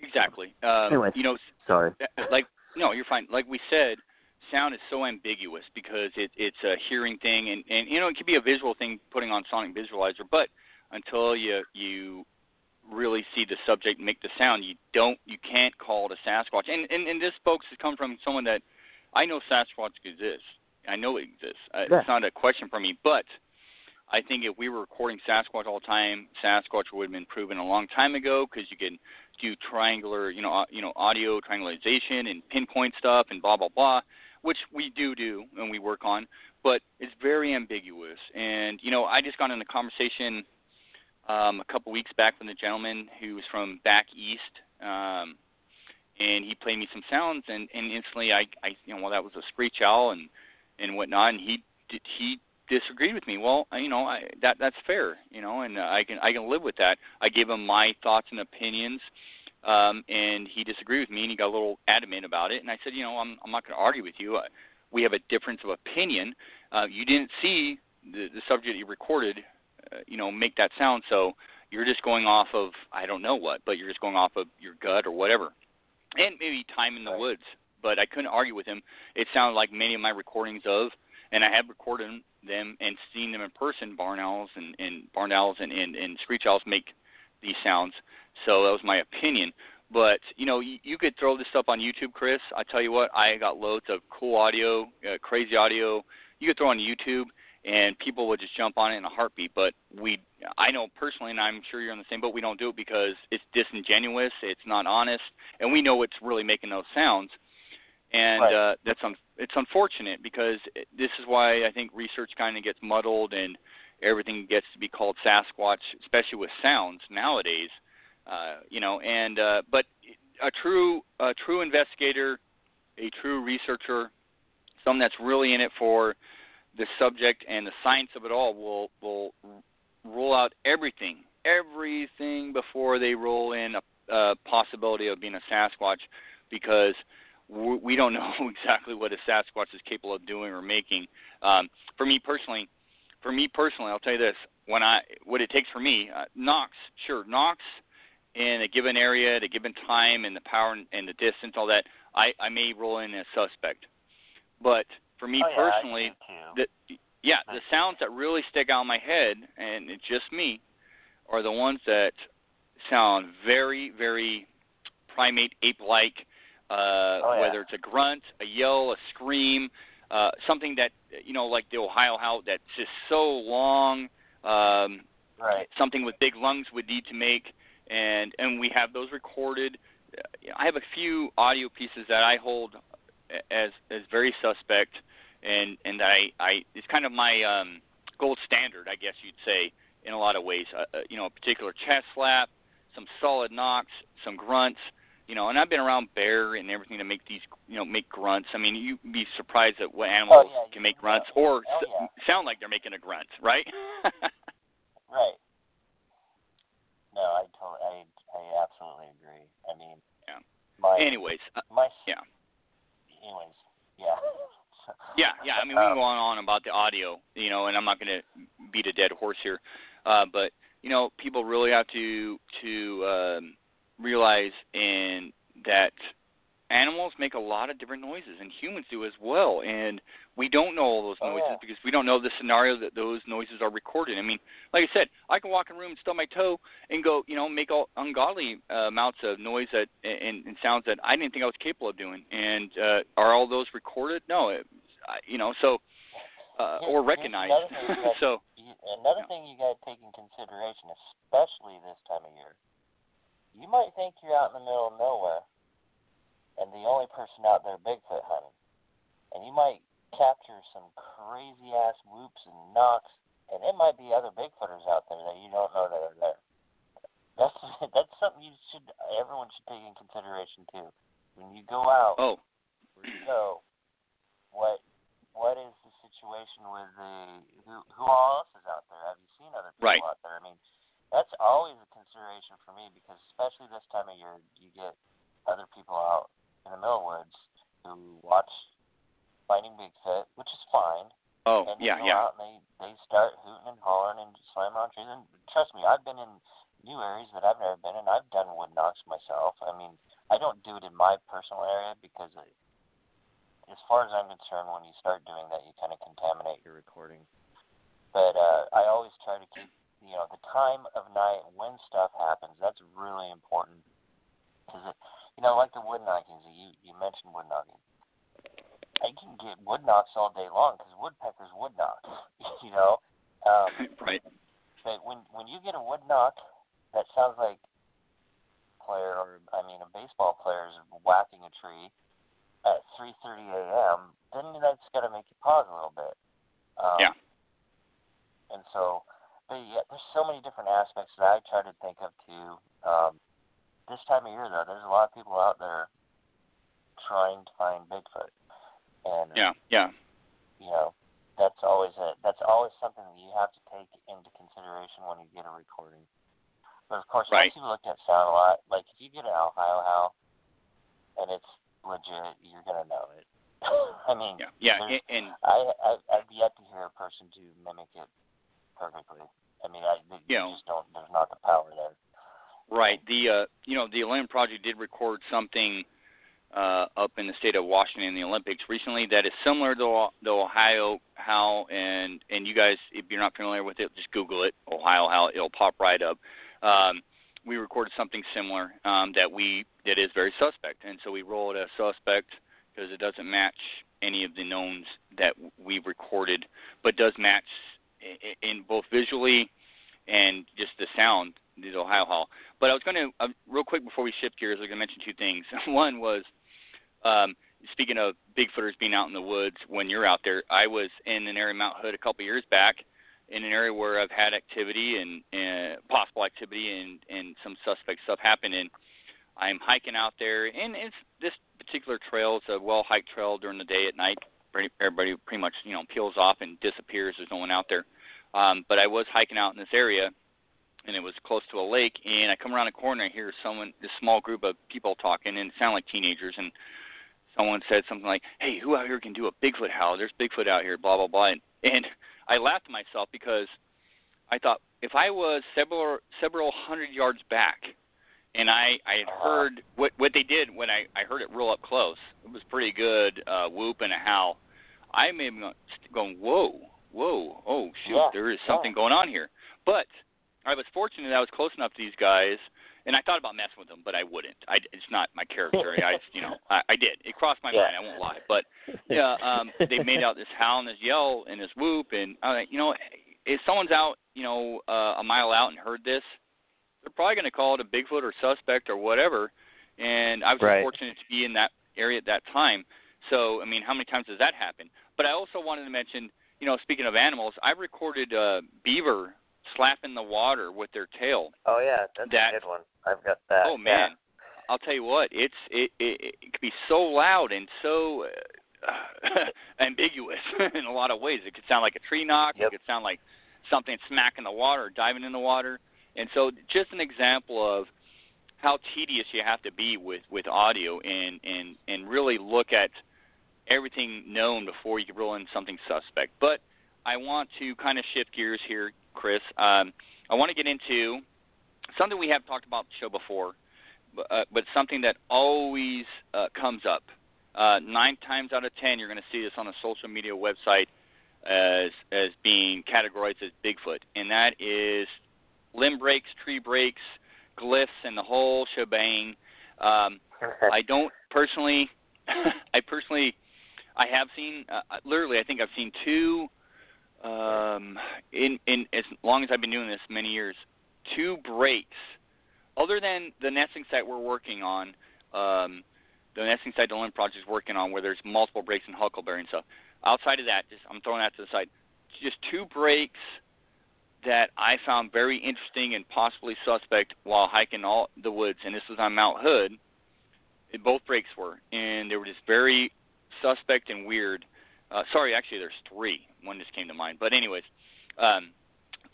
Exactly. Um, anyway, you know, sorry. Like, no, you're fine. Like we said, sound is so ambiguous because it, it's a hearing thing, and, and, you know, it could be a visual thing putting on Sonic Visualizer, but until you you really see the subject make the sound, you don't you can't call it a Sasquatch. And and, and this, folks, has come from someone that I know Sasquatch exists. I know it exists. Uh, yeah. It's not a question for me, but I think if we were recording Sasquatch all the time, Sasquatch would have been proven a long time ago because you can do triangular, you know, you know, audio triangulation and pinpoint stuff and blah blah blah, which we do do and we work on, but it's very ambiguous. And you know, I just got in a conversation um, a couple weeks back from the gentleman who was from back east, um, and he played me some sounds, and, and instantly I, I, you know, well that was a screech owl and and whatnot, and he did he. disagreed with me. Well, you know, I, that that's fair, you know, and uh, I can I can live with that. I gave him my thoughts and opinions, um, and he disagreed with me, and he got a little adamant about it. And I said, you know, I'm I'm not going to argue with you. I, we have a difference of opinion. Uh, you didn't see the, the subject you recorded, uh, you know, make that sound, so you're just going off of I don't know what, but you're just going off of your gut or whatever, and maybe time in the woods. But I couldn't argue with him. It sounded like many of my recordings of. And I have recorded them and seen them in person, barn owls and, and barn owls and, and, and screech owls make these sounds. So that was my opinion. But, you know, you, you could throw this up on YouTube, Chris. I tell you what, I got loads of cool audio, uh, crazy audio. You could throw on YouTube, and people would just jump on it in a heartbeat. But we, I know personally, and I'm sure you're in the same boat, we don't do it because it's disingenuous, it's not honest, and we know what's really making those sounds. And uh, that's un- it's unfortunate because this is why I think research kind of gets muddled and everything gets to be called Sasquatch, especially with sounds nowadays. Uh, you know, and uh, but a true a true investigator, a true researcher, someone that's really in it for the subject and the science of it all will will rule out everything, everything before they roll in a, a possibility of being a Sasquatch, because we don't know exactly what a Sasquatch is capable of doing or making. Um, for me personally, for me personally, I'll tell you this: when I what it takes for me, uh, knocks, sure, knocks in a given area at a given time, and the power and the distance, all that. I, I may roll in a suspect, but for me oh, yeah, personally, the, yeah, the sounds that really stick out in my head, and it's just me, are the ones that sound very, very primate, ape-like. Uh, oh, yeah. Whether it's a grunt, a yell, a scream, uh, something that, you know, like the Ohio Howl that's just so long, um, right. something with big lungs would need to make, and, and we have those recorded. I have a few audio pieces that I hold as as very suspect, and, and that I, I it's kind of my um, gold standard, I guess you'd say, in a lot of ways. Uh, you know, a particular chest slap, some solid knocks, some grunts. You know, and I've been around bear and everything to make these, you know, make grunts. I mean, you'd be surprised at what animals oh, yeah, can make grunts know. or oh, yeah. s- sound like they're making a grunt, right? Right. No, I totally, I, I absolutely agree. I mean, yeah. My, anyways, uh, my, yeah. Anyways, yeah. yeah, yeah. I mean, we can go on about the audio, you know, and I'm not going to beat a dead horse here, uh, but you know, people really have to to. Um, realize in that animals make a lot of different noises, and humans do as well, and we don't know all those noises oh, yeah. because we don't know the scenario that those noises are recorded. I mean, like I said, I can walk in a room and stub my toe and go, you know, make all ungodly uh, amounts of noise that and, and sounds that I didn't think I was capable of doing. And uh, are all those recorded? No, it, I, you know, so uh, yeah, or recognized. Another thing, so another yeah. thing you got to take in consideration, especially this time of year. You might think you're out in the middle of nowhere and the only person out there Bigfoot hunting. And you might capture some crazy-ass whoops and knocks, and it might be other Bigfooters out there that you don't know that are there. That's that's something you should everyone should take in consideration, too. When you go out, oh. where you go, what, what is the situation with the who, who else is out there? Have you seen other people right. out there? I mean, that's always a consideration for me because especially this time of year, you get other people out in the middle woods who watch Finding Bigfoot, which is fine. Oh, and yeah, yeah. And they they start hooting and hollering and slamming on trees. And trust me, I've been in new areas that I've never been in. I've done wood knocks myself. I mean, I don't do it in my personal area because, I, as far as I'm concerned, when you start doing that, you kind of contaminate your recording. But uh, I always try to keep, you know, the time of night when stuff happens. That's really important because, you know, like the wood knockings. You you mentioned wood knocking. I can get wood knocks all day long because woodpeckers wood knock, you know. Um, right. But when when you get a wood knock, that sounds like a player, or I mean, a baseball player is whacking a tree at three thirty a.m. Then that's got to make you pause a little bit. Um, yeah. And so, but yeah, there's so many different aspects that I try to think of too. Um, this time of year, though, there's a lot of people out there trying to find Bigfoot. And, yeah, yeah. You know, that's always a that's always something that you have to take into consideration when you get a recording. But of course, right. once you've looked at sound a lot, like if you get an Ohio Howl and it's legit, you're gonna know it. I mean, yeah, yeah. And, and I, I I've yet to hear a person to mimic it perfectly. I mean, I you, you know, just don't. There's not the power there. Right. The uh, you know, the Land Project did record something. Uh, up in the state of Washington in the Olympics recently that is similar to the Ohio Howl, and, and you guys, if you're not familiar with it, just Google it, Ohio Howl, it'll pop right up. Um, we recorded something similar um, that we that is very suspect, and so we rolled a suspect because it doesn't match any of the knowns that we recorded, but does match in, in both visually and just the sound, the Ohio Howl. But I was going to, uh, real quick before we shift gears, I was going to mention two things. One was, Um, speaking of Bigfooters being out in the woods, when you're out there, I was in an area, Mount Hood, a couple years back, in an area where I've had activity and, and possible activity and, and some suspect stuff happen. And I'm hiking out there, and it's this particular trail is a well-hiked trail during the day. At night, everybody pretty much you know peels off and disappears. There's no one out there. Um, but I was hiking out in this area, and it was close to a lake. And I come around a corner, I hear someone, this small group of people talking, and it sounded like teenagers, and someone said something like, "Hey, who out here can do a Bigfoot howl? There's Bigfoot out here, blah, blah, blah." And, and I laughed to myself because I thought, if I was several several hundred yards back and I, I had heard what, what they did when I, I heard it real up close, it was pretty good uh, whoop and a howl. I may have been going, whoa, whoa, oh, shoot, yeah, there is something yeah. going on here. But I was fortunate I was close enough to these guys. And I thought about messing with them, but I wouldn't. I, it's not my character. I, you know, I, I did. It crossed my yeah. mind. I won't lie. But yeah, um, they made out this howl and this yell and this whoop, and I was like, you know, if someone's out, you know, uh, a mile out and heard this, they're probably going to call it a Bigfoot or suspect or whatever. And I was right. fortunate to be in that area at that time. So I mean, how many times does that happen? But I also wanted to mention, you know, speaking of animals, I recorded uh, beaver slapping the water with their tail. Oh yeah, that's that, a good one. I've got that. Oh man, yeah. I'll tell you what, it's it it, it can be so loud and so uh, ambiguous in a lot of ways. It could sound like a tree knock. Yep. It could sound like something smacking the water, diving in the water. And so, just an example of how tedious you have to be with, with audio and, and and really look at everything known before you roll in something suspect. But I want to kind of shift gears here, Chris. Um, I want to get into something we have talked about the show before, but, uh, but something that always uh, comes up. Uh, nine times out of ten, you're going to see this on a social media website as as being categorized as Bigfoot, and that is limb breaks, tree breaks, glyphs, and the whole shebang. Um, I don't personally, I personally, I have seen, uh, literally I think I've seen two, um, in, in as long as I've been doing this many years, two breaks other than the nesting site we're working on, um, the nesting site the Lynn Project is working on, where there's multiple breaks in huckleberry and stuff. Outside of that, just I'm throwing that to the side. Just two breaks that I found very interesting and possibly suspect while hiking all the woods, and this was on Mount Hood. It, both breaks were, and they were just very suspect and weird. Uh, sorry, actually, there's three. One just came to mind. But anyways, um,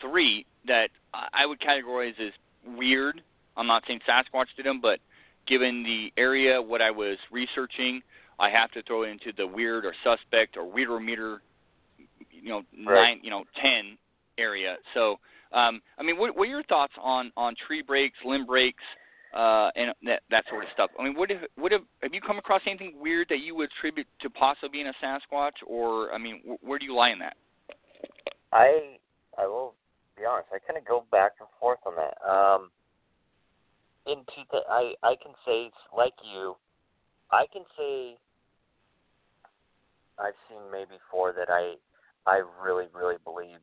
three that I would categorize as weird. I'm not saying Sasquatch did them, but given the area, what I was researching, I have to throw it into the weird or suspect or weirder meter, you know, right. nine, you know, ten area. So, um, I mean, what, what are your thoughts on, on tree breaks, limb breaks, uh, and that, that sort of stuff? I mean, what if, what if, have you come across anything weird that you would attribute to possibly being a Sasquatch, or, I mean, wh- where do you lie in that? I, I will be honest. I kind of go back and forth on that. Um, in two th- I, I can say, like you, I can say I've seen maybe four that I I really, really believe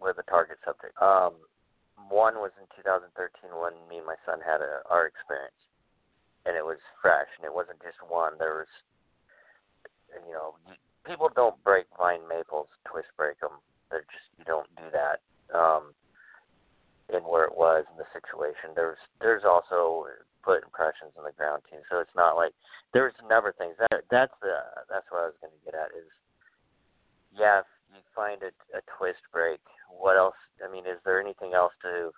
were the target subject. Um, one was in two thousand thirteen when me and my son had a, our experience, and it was fresh, and it wasn't just one. There was, you know, people don't break vine maples, twist break them. They're just, you don't do that. Um, and where it was in the situation, there's there's also foot impressions on the ground too, so it's not like there's a number of things. That that's the that's what I was going to get at is, yeah, if you find a, a twist break, what else? I mean, is there anything else to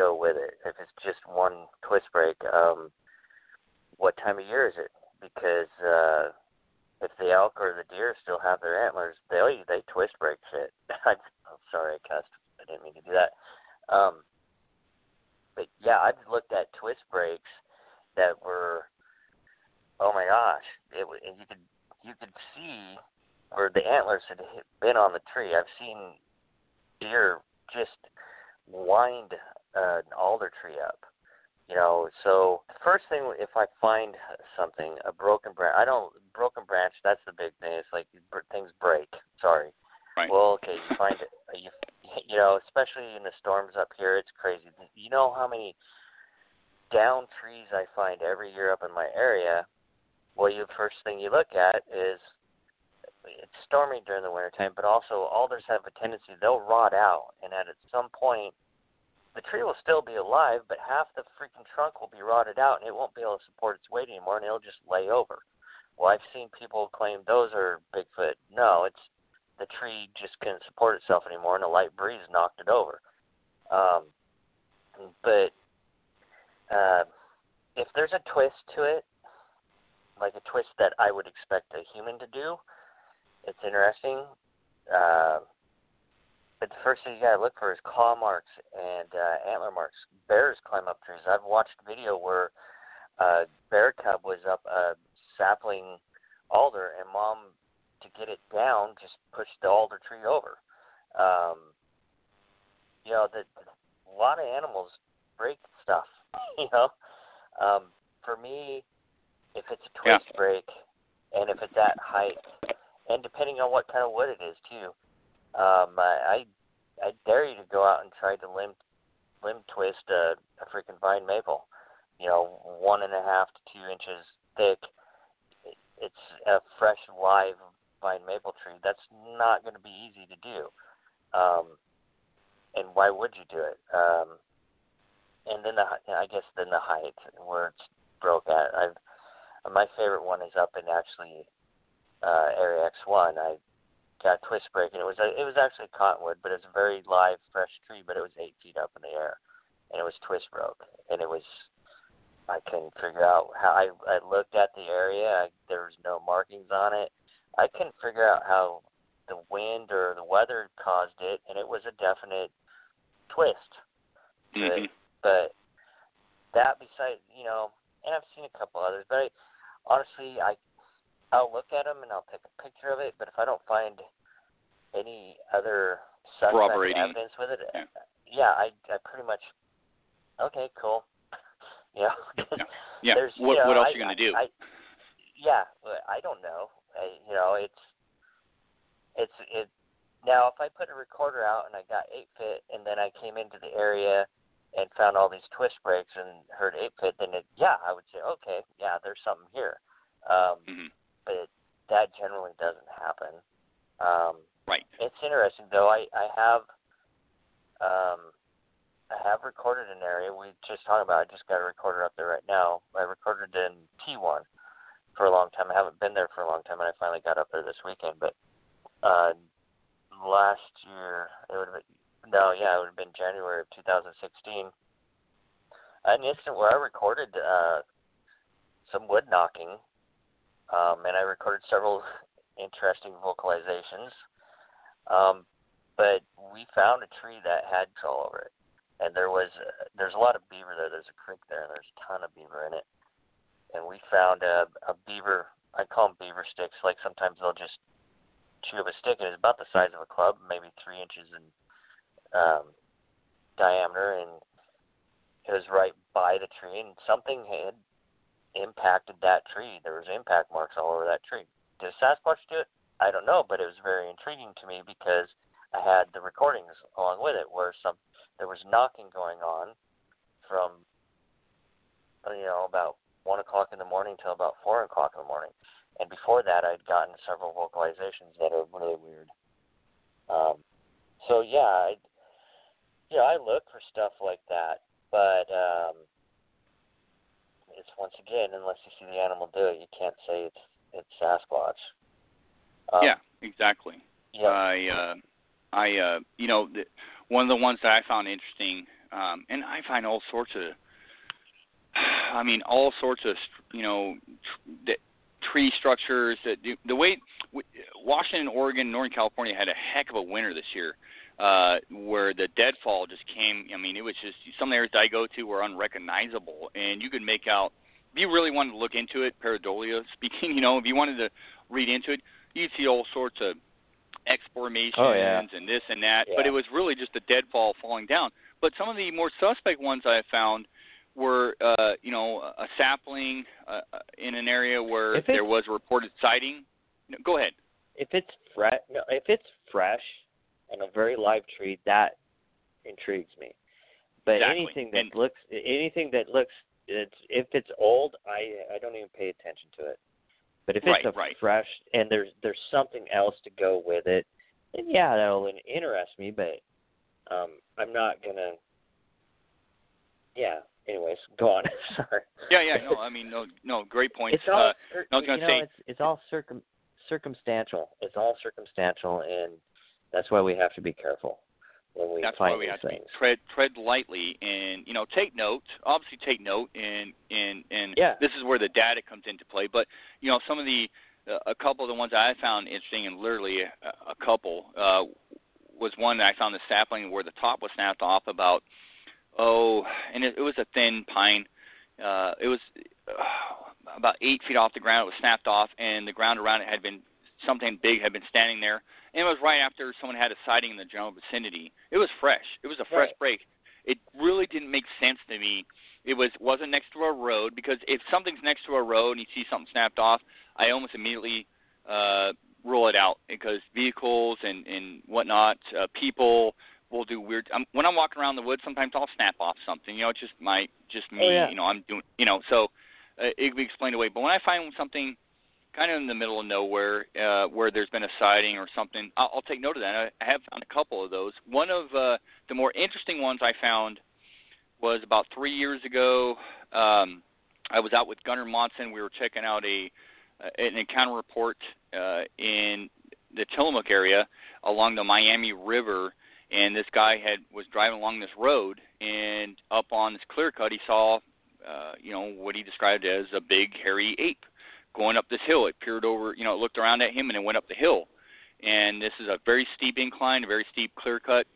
go with it? If it's just one twist break, um, what time of year is it? Because uh, if the elk or the deer still have their antlers, they they twist break shit. I'm sorry, I cussed. I didn't mean to do that. Um, But, yeah, I've looked at twist breaks that were, oh, my gosh. It, and you could, you could see where the antlers had been on the tree. I've seen deer just wind uh, an alder tree up, you know. So the first thing, if I find something, a broken branch, I don't, broken branch, that's the big thing. It's like things break. Sorry. Right. Well, okay, you find it, you, you know, especially in the storms up here, it's crazy. You know how many down trees I find every year up in my area? Well, the first thing you look at is it's stormy during the wintertime, but also alders have a tendency, they'll rot out, and at some point, the tree will still be alive, but half the freaking trunk will be rotted out, and it won't be able to support its weight anymore, and it'll just lay over. Well, I've seen people claim those are Bigfoot. No, it's the tree just couldn't support itself anymore, and a light breeze knocked it over. Um, but uh, if there's a twist to it, like a twist that I would expect a human to do, it's interesting. Uh, but the first thing you got to look for is claw marks and uh, antler marks. Bears climb up trees. I've watched a video where a bear cub was up a sapling alder, and mom, to get it down, just push the alder tree over. Um, you know, the, a lot of animals break stuff, you know. Um, for me, if it's a twist yeah. break, and if it's at height, and depending on what kind of wood it is, too, um, I I dare you to go out and try to limb, limb twist a, a freaking vine maple. You know, one and a half to two inches thick. It's a fresh, live vine maple tree. That's not going to be easy to do, um, and why would you do it? Um, and then the, I guess then the height where it's broke at. I've my favorite one is up in actually uh, area X one. I got a twist break, and it was it was actually cottonwood, but it's a very live, fresh tree. But it was eight feet up in the air, and it was twist broke, and it was. I couldn't figure out how I, I looked at the area. I, there was no markings on it. I couldn't figure out how the wind or the weather caused it, and it was a definite twist. Mm-hmm. But, but that besides, you know, and I've seen a couple others, but I, honestly, I, I'll look at them and I'll take a picture of it, but if I don't find any other suspect evidence with it, yeah, yeah I, I pretty much, okay, cool. Yeah. yeah. There's, what, you know, what else I, are you going to do? I, yeah, I don't know. I, you know, it's it's it. Now, if I put a recorder out and I got Ape Fit, and then I came into the area and found all these twist breaks and heard Ape Fit, then it, yeah, I would say, okay, yeah, there's something here. Um, mm-hmm. But it, that generally doesn't happen. Um, right. It's interesting, though. I, I have um, I have recorded an area we just talked about. I just got a recorder up there right now. I recorded in T one for a long time. I haven't been there for a long time, and I finally got up there this weekend. But uh, last year, it would have been, No, yeah, it would have been January of two thousand sixteen. An instant where I recorded uh, some wood knocking, um, and I recorded several interesting vocalizations. Um, but we found a tree that had trail over it, and there was uh, there's a lot of beaver there. There's a creek there, and there's a ton of beaver in it. And we found a, a beaver. I call them beaver sticks. Like sometimes they'll just chew up a stick, and it's about the size of a club, maybe three inches in Um, diameter, and it was right by the tree, and something had impacted that tree. There was impact marks all over that tree. Did Sasquatch do it? I don't know, but it was very intriguing to me because I had the recordings along with it where some there was knocking going on from, you know, about one o'clock in the morning till about four o'clock in the morning, and before that I'd gotten several vocalizations that are really weird. Um, so yeah, I Yeah, I look for stuff like that, but um, it's once again, unless you see the animal do it, you can't say it's it's Sasquatch. Um, yeah, exactly. Yeah. I, uh, I, uh, you know, the, one of the ones that I found interesting, um, and I find all sorts of, I mean, all sorts of, you know, tr- that tree structures that do the way. Washington, Oregon, Northern California had a heck of a winter this year. Uh, where the deadfall just came, I mean, it was just, some areas that I go to were unrecognizable, and you could make out, if you really wanted to look into it, pareidolia speaking, you know, if you wanted to read into it, you'd see all sorts of exformations oh, yeah. and this and that, yeah. but it was really just a deadfall falling down. But some of the more suspect ones I found were, uh, you know, a sapling uh, in an area where there was a reported sighting. No, go ahead. If it's fresh, no, if it's fresh, and a very live tree, that intrigues me. But exactly. anything that and looks, anything that looks, it's, if it's old, I I don't even pay attention to it. But if right, it's a right. fresh and there's there's something else to go with it, then yeah, that'll interest me. But um, I'm not gonna. Yeah. Anyways, go on. Sorry. Yeah, yeah. No, I mean, no, no. Great point. It's all, uh, cir- I was gonna you know, say, it's, it's all circum circumstantial. It's all circumstantial and. That's why we have to be careful when we That's find why we these have to things. Be, tread, tread lightly, and you know, take note. Obviously, take note, and and and yeah. this is where the data comes into play. But you know, some of the uh, a couple of the ones I found interesting, and literally a, a couple uh, was one that I found the sapling where the top was snapped off about oh, and it, it was a thin pine. Uh, it was uh, about eight feet off the ground. It was snapped off, and the ground around it had been something big had been standing there. And it was right after someone had a sighting in the general vicinity. It was fresh. It was a fresh right. break. It really didn't make sense to me. It was, wasn't next to a road, because if something's next to a road and you see something snapped off, I almost immediately uh, rule it out, because vehicles and, and whatnot, uh, people will do weird. Um, when I'm walking around the woods, sometimes I'll snap off something. You know, it's just my, just me. Oh, yeah. You know, I'm doing. You know, so uh, it can be explained away. But when I find something kind of in the middle of nowhere, uh, where there's been a sighting or something, I'll, I'll take note of that. I have found a couple of those. One of uh, the more interesting ones I found was about three years ago. Um, I was out with Gunnar Monson. We were checking out a uh, an encounter report uh, in the Tillamook area along the Miami River, and this guy had was driving along this road, and up on this clear cut, he saw, uh, you know, what he described as a big hairy ape going up this hill. It peered over, you know, it looked around at him, and it went up the hill. And this is a very steep incline, a very steep clear cut.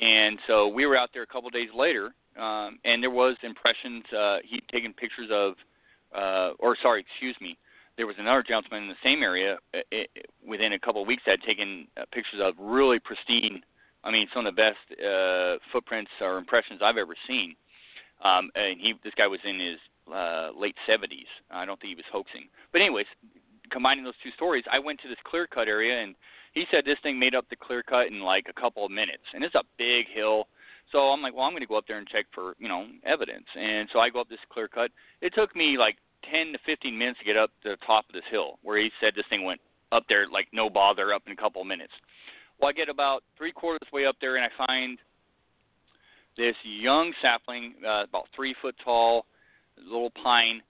And so we were out there a couple of days later, um, and there was impressions. Uh, he'd taken pictures of, uh, or sorry, excuse me, there was another gentleman in the same area it, it, within a couple of weeks that had taken uh, pictures of really pristine, I mean, some of the best uh, footprints or impressions I've ever seen. Um, and he, this guy was in his Uh, late seventies. I don't think he was hoaxing. But anyways, combining those two stories, I went to this clear-cut area, and he said this thing made up the clear-cut in like a couple of minutes. And it's a big hill, So I'm like, well, I'm going to go up there and check for, you know, evidence. And so I go up this clear cut. It took me like ten to fifteen minutes to get up to the top of this hill where he said this thing went up there like no bother up in a couple of minutes. Well, I get about three quarters way up there, and I find this young sapling, uh, about three foot tall, little pine,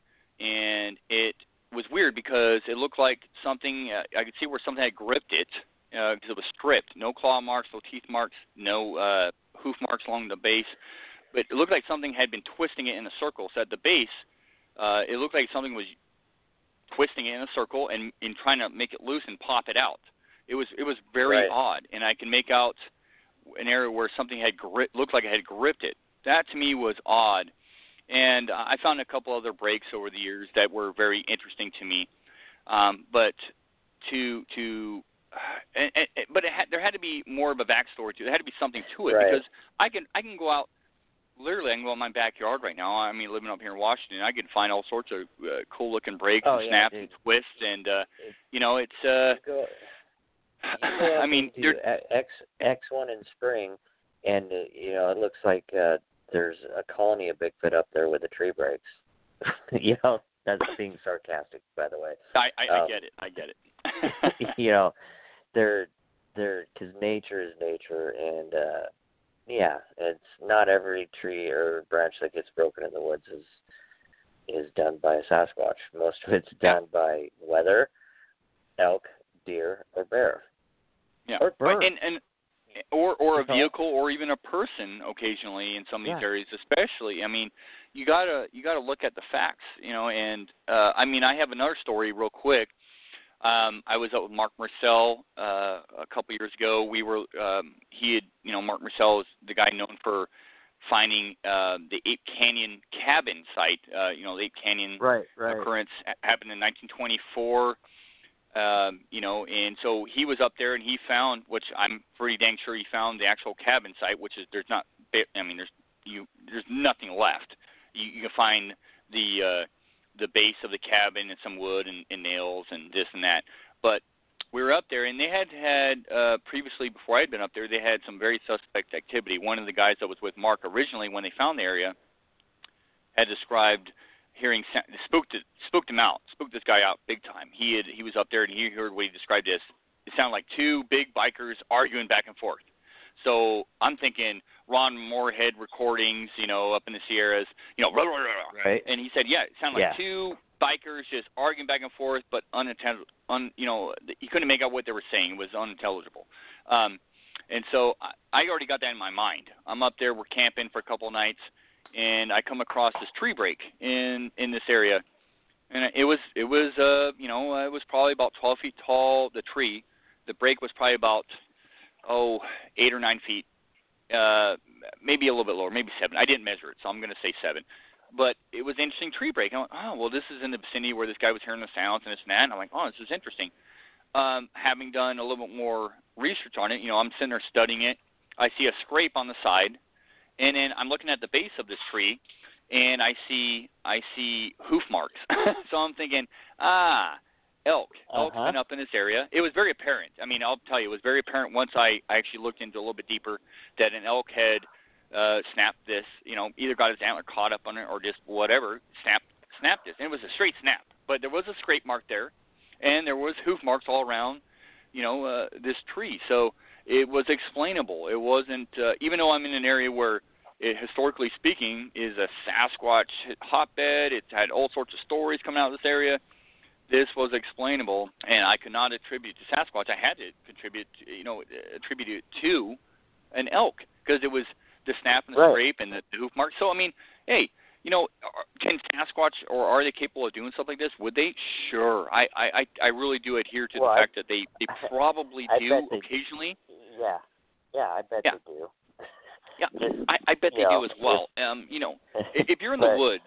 and it was weird because it looked like something, uh, I could see where something had gripped it because uh, it was stripped. No claw marks, no teeth marks, no uh, hoof marks along the base, but it looked like something had been twisting it in a circle. So at the base, uh, it looked like something was twisting it in a circle and, and trying to make it loose and pop it out. It was it was very right. odd, and I can make out an area where something had gri- looked like it had gripped it. That to me was odd, and uh, I found a couple other breaks over the years that were very interesting to me. Um, but to to uh, and, and, but it had, there had to be more of a backstory to it. There had to be something to it right. because I can I can go out literally I can go out in my backyard right now. I mean, living up here in Washington, I can find all sorts of uh, cool looking breaks oh, and yeah, snaps dude. and twists, and uh, you know it's. Uh, I mean, X X one in spring, and uh, you know it looks like uh, there's a colony of Bigfoot up there with the tree breaks. You know, that's being sarcastic, by the way. I, I, um, I get it. I get it. You know, they're they're because nature is nature, and uh, yeah, it's not every tree or branch that gets broken in the woods is is done by a Sasquatch. Most of it's done by weather, elk, deer, or bear. Yeah, or bird. And, and or or a vehicle, or even a person occasionally in some of these yeah. areas, especially. I mean, you gotta you gotta look at the facts, you know. And uh, I mean, I have another story real quick. Um, I was out with Mark Marcel uh, a couple years ago. We were um, he had you know Mark Marcel is the guy known for finding uh, the Ape Canyon cabin site. Uh, you know, the Ape Canyon right, right. occurrence happened in nineteen twenty-four. Um, you know, and so he was up there and he found, which I'm pretty dang sure he found the actual cabin site, which is there's not, I mean, there's you, there's nothing left. You, you can find the uh, the base of the cabin and some wood and, and nails and this and that. But we were up there and they had had uh, previously, before I had been up there, they had some very suspect activity. One of the guys that was with Mark originally when they found the area had described hearing spooked spooked him out, spooked this guy out big time. He had he was up there and he heard what he described as it sounded like two big bikers arguing back and forth. So I'm thinking Ron Moorhead recordings, you know, up in the Sierras, you know, blah, blah, blah. Right. And he said, yeah, it sounded yeah. like two bikers just arguing back and forth, but unintelligible. Un, you know, he couldn't make out what they were saying. It was unintelligible. Um, and so I, I already got that in my mind. I'm up there, we're camping for a couple of nights. And I come across this tree break in, in this area, and it was it was uh you know it was probably about twelve feet tall. The tree, the break was probably about oh eight or nine feet, uh maybe a little bit lower, maybe seven. I didn't measure it, so I'm going to say seven. But it was an interesting tree break. I went, oh well, this is in the vicinity where this guy was hearing the sounds and this and that. And I'm like, oh, this is interesting. Um, having done a little bit more research on it, you know, I'm sitting there studying it. I see a scrape on the side. And then I'm looking at the base of this tree, and I see I see hoof marks. So I'm thinking, ah, elk. Elk's uh-huh. been up in this area. It was very apparent. I mean, I'll tell you, it was very apparent once I, I actually looked into a little bit deeper that an elk had uh, snapped this, you know, either got his antler caught up on it or just whatever, snapped, snapped this. And it was a straight snap. But there was a scrape mark there, and there was hoof marks all around, you know, uh, this tree. So it was explainable. It wasn't, uh, even though I'm in an area where, it, historically speaking, is a Sasquatch hotbed. It's had all sorts of stories coming out of this area. This was explainable, and I could not attribute to Sasquatch. I had to contribute, to, you know, attribute it to an elk because it was the snap and the right. scrape and the, the hoof mark. So I mean, hey, you know, can Sasquatch or are they capable of doing something like this? Would they? Sure. I I, I really do adhere to well, the fact I, that they, they probably I do they, occasionally. Yeah, yeah, I bet yeah. they do. Yeah, I, I bet they yeah. do as well. Um, you know, if you're in the woods,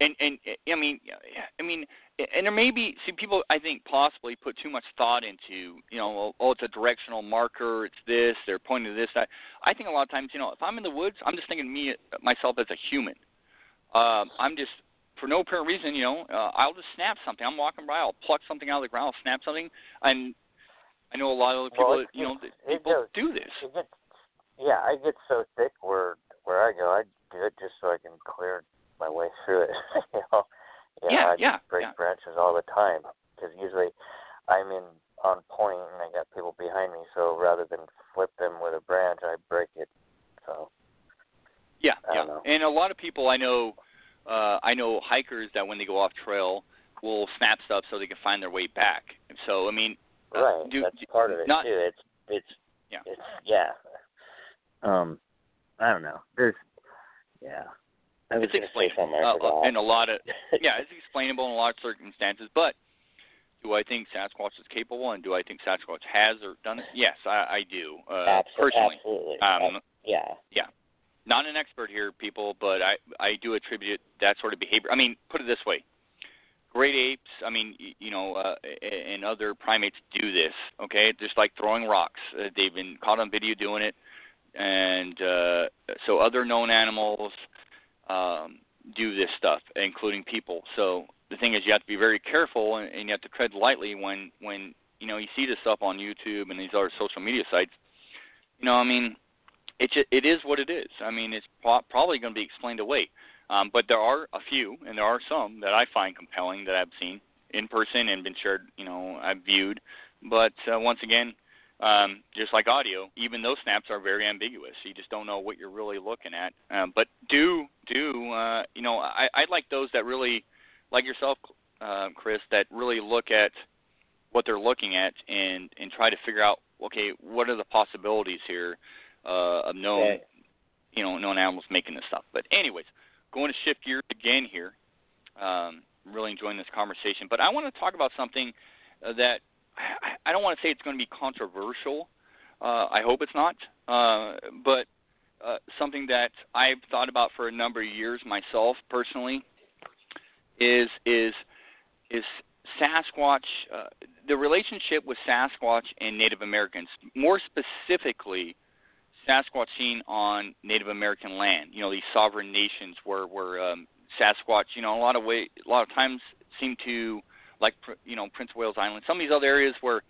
and, and I mean, I mean, and there may be see people I think possibly put too much thought into, you know, oh, it's a directional marker, it's this, they're pointing to this. That. I think a lot of times, you know, if I'm in the woods, I'm just thinking me myself as a human. Um, I'm just for no apparent reason, you know, uh, I'll just snap something. I'm walking by, I'll pluck something out of the ground, I'll snap something, and I know a lot of other people, well, that, you know, that people do this. Yeah, I get so thick where where I go, I do it just so I can clear my way through it. you know? Yeah, yeah, I yeah, break yeah. branches all the time because usually I'm in on point and I got people behind me. So rather than flip them with a branch, I break it. So yeah, yeah. Know. And a lot of people I know, uh, I know hikers that when they go off trail will snap stuff so they can find their way back. And so I mean, right, uh, do, that's do, part of it not, too. It's it's yeah, it's, yeah. Um, I don't know. There's, yeah. I was it's explainable uh, in a lot of, yeah, it's explainable in a lot of circumstances. But do I think Sasquatch is capable, and do I think Sasquatch has or done it? Yes, I, I do. Uh, absolutely, personally, absolutely. Um, Ab- yeah, yeah. Not an expert here, people, but I, I do attribute that sort of behavior. I mean, put it this way: great apes, I mean, you know, uh, and other primates do this. Okay, just like throwing rocks, uh, they've been caught on video doing it. And uh, so other known animals um, do this stuff, including people. So the thing is, you have to be very careful, and, and you have to tread lightly when, when, you know, you see this stuff on YouTube and these other social media sites. You know, I mean, it, it is what it is. I mean, it's pro- probably going to be explained away. Um, but there are a few, and there are some that I find compelling that I've seen in person and been shared, you know, I've viewed. But uh, once again, Um, just like audio, even those snaps are very ambiguous. You just don't know what you're really looking at. Um, but do, do uh, you know, I, I like those that really, like yourself, uh, Chris, that really look at what they're looking at and, and try to figure out, okay, what are the possibilities here uh, of known, okay. you know, known animals making this stuff. But anyways, going to shift gears again here. Um, really enjoying this conversation. But I want to talk about something that, I don't want to say it's going to be controversial. Uh, I hope it's not. Uh, but uh, something that I've thought about for a number of years myself personally is is is Sasquatch, uh, the relationship with Sasquatch and Native Americans, more specifically Sasquatch seen on Native American land. You know, these sovereign nations where where um, Sasquatch, you know, a lot of way, a lot of times seem to, like, you know, Prince of Wales Island, some of these other areas where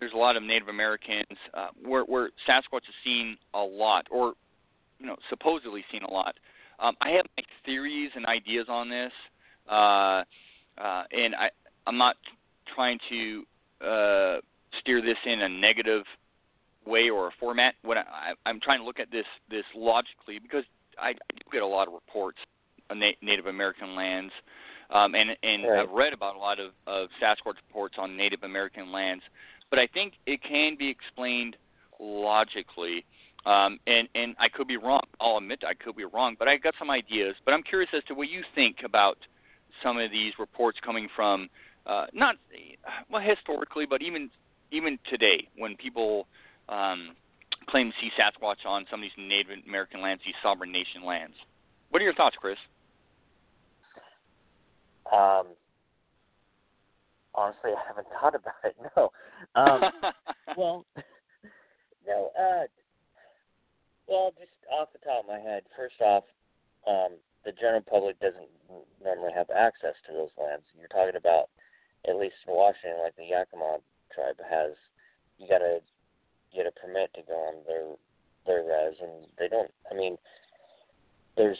there's a lot of Native Americans, uh, where, where Sasquatch is seen a lot, or, you know, supposedly seen a lot. Um, I have my theories and ideas on this, uh, uh, and I, I'm not trying to uh, steer this in a negative way or a format. What I, I'm trying to look at this this logically, because I, I do get a lot of reports on na- Native American lands. Um, and and right. I've read about a lot of, of Sasquatch reports on Native American lands, but I think it can be explained logically, um, and, and I could be wrong. I'll admit I could be wrong, but I got some ideas. But I'm curious as to what you think about some of these reports coming from, uh, not well historically, but even even today when people um, claim to see Sasquatch on some of these Native American lands, these sovereign nation lands. What are your thoughts, Chris? Um, honestly, I haven't thought about it, no. Um, well, no, uh, well, just off the top of my head, first off, um, the general public doesn't normally have access to those lands. You're talking about, at least in Washington, like the Yakima tribe has, you gotta get a permit to go on their, their res, and they don't, I mean, there's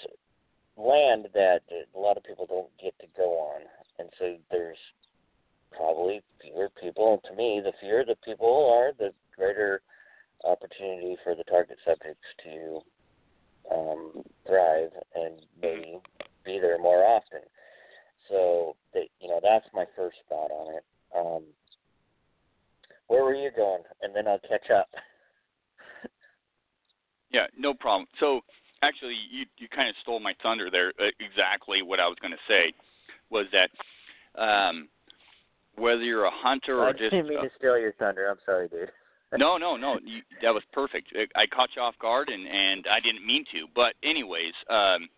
land that a lot of people don't get to go on, and so there's probably fewer people. And to me, the fewer the people are, the greater opportunity for the target subjects to um, thrive and maybe be there more often. So, they, you know, that's my first thought on it. Um, where were you going? And then I'll catch up. Yeah, no problem. So, actually, you, you kind of stole my thunder there. Exactly what I was going to say was that um, whether you're a hunter or I just... I didn't mean uh, to steal your thunder. I'm sorry, dude. no, no, no. You, that was perfect. I caught you off guard, and, and I didn't mean to. But anyways, um,